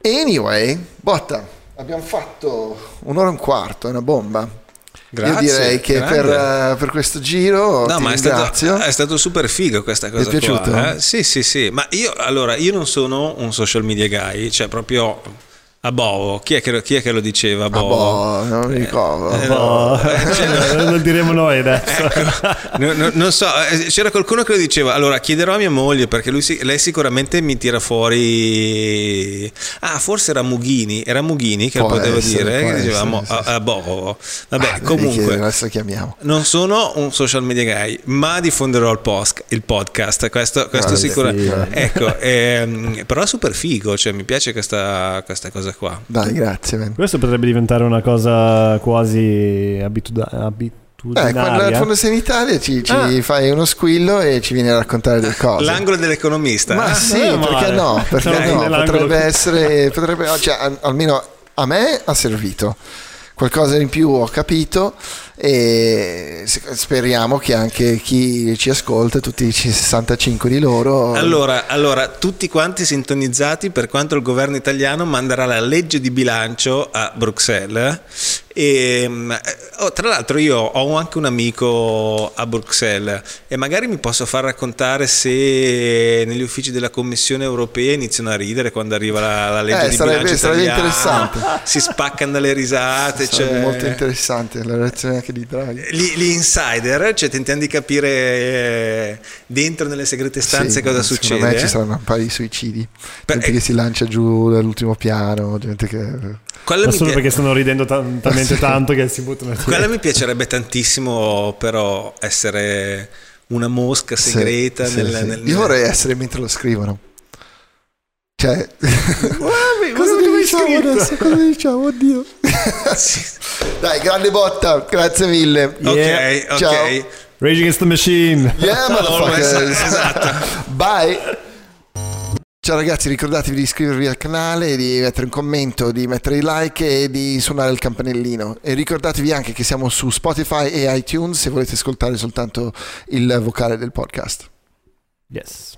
Anyway, Botta, abbiamo fatto un'ora e un quarto, è una bomba. Grazie, io direi che per, uh, per questo giro no, ti ma ringrazio. È stato, è stato super figo questa cosa. Ti è piaciuto? Qua, eh? Sì, sì, sì. Ma io, allora, io non sono un social media guy, cioè proprio... A Bovo, chi è che lo, chi è che lo diceva? Bovo, Bovo non mi ricordo. Eh, no. cioè, no. Lo diremo noi adesso. Ecco. No, no, non so, c'era qualcuno che lo diceva. Allora chiederò a mia moglie perché lui, lei sicuramente mi tira fuori. Ah, forse era Mughini, era Mughini che può lo poteva essere, dire. Che essere, dicevamo sì, sì. A Bovo. Vabbè, ah, comunque. Adesso chiamiamo. Non sono un social media guy, ma diffonderò il, post, il podcast. Questo, questo sicuramente. Ecco, ehm, però è super figo. Cioè, mi piace questa, questa cosa. Qua. Dai, grazie. Man. Questo potrebbe diventare una cosa quasi abitud- abitudinaria. Eh, quando sei in Italia ci, ci ah. fai uno squillo e ci vieni a raccontare delle cose. L'angolo dell'economista. Ma eh? sì, perché no? Perché no? no? Potrebbe essere, potrebbe, cioè, almeno a me ha servito. Qualcosa in più ho capito e speriamo che anche chi ci ascolta, tutti i sessantacinque di loro. Allora, allora tutti quanti sintonizzati per quanto il governo italiano manderà la legge di bilancio a Bruxelles. E, oh, tra l'altro io ho anche un amico a Bruxelles e magari mi posso far raccontare se negli uffici della Commissione Europea iniziano a ridere quando arriva la, la legge eh, di sarebbe, bilancio sarebbe italiano, interessante. Si spaccano dalle risate, sarebbe cioè... molto interessante la reazione anche di Draghi. Gli, gli insider, cioè tentiamo di capire eh, dentro nelle segrete stanze sì, cosa succede. Secondo me ci saranno un paio di suicidi, per, gente eh, che si lancia giù dall'ultimo piano, gente che... Quello ma solo pi- perché stanno ridendo t- talmente tanto che si buttano. Quello mi piacerebbe tantissimo però essere una mosca segreta sì, nel, sì, sì. Nel... Io vorrei essere mentre lo scrivono. Cioè cosa diciamo adesso? Cosa diciamo? Oddio dai, grande Botta, grazie mille. Yeah. Ok, ciao. Ok Rage Against the Machine. Yeah, motherfucker. Esatto. Bye. Ciao ragazzi, ricordatevi di iscrivervi al canale, di mettere un commento, di mettere i like e di suonare il campanellino. E ricordatevi anche che siamo su Spotify e iTunes se volete ascoltare soltanto il vocale del podcast. Yes.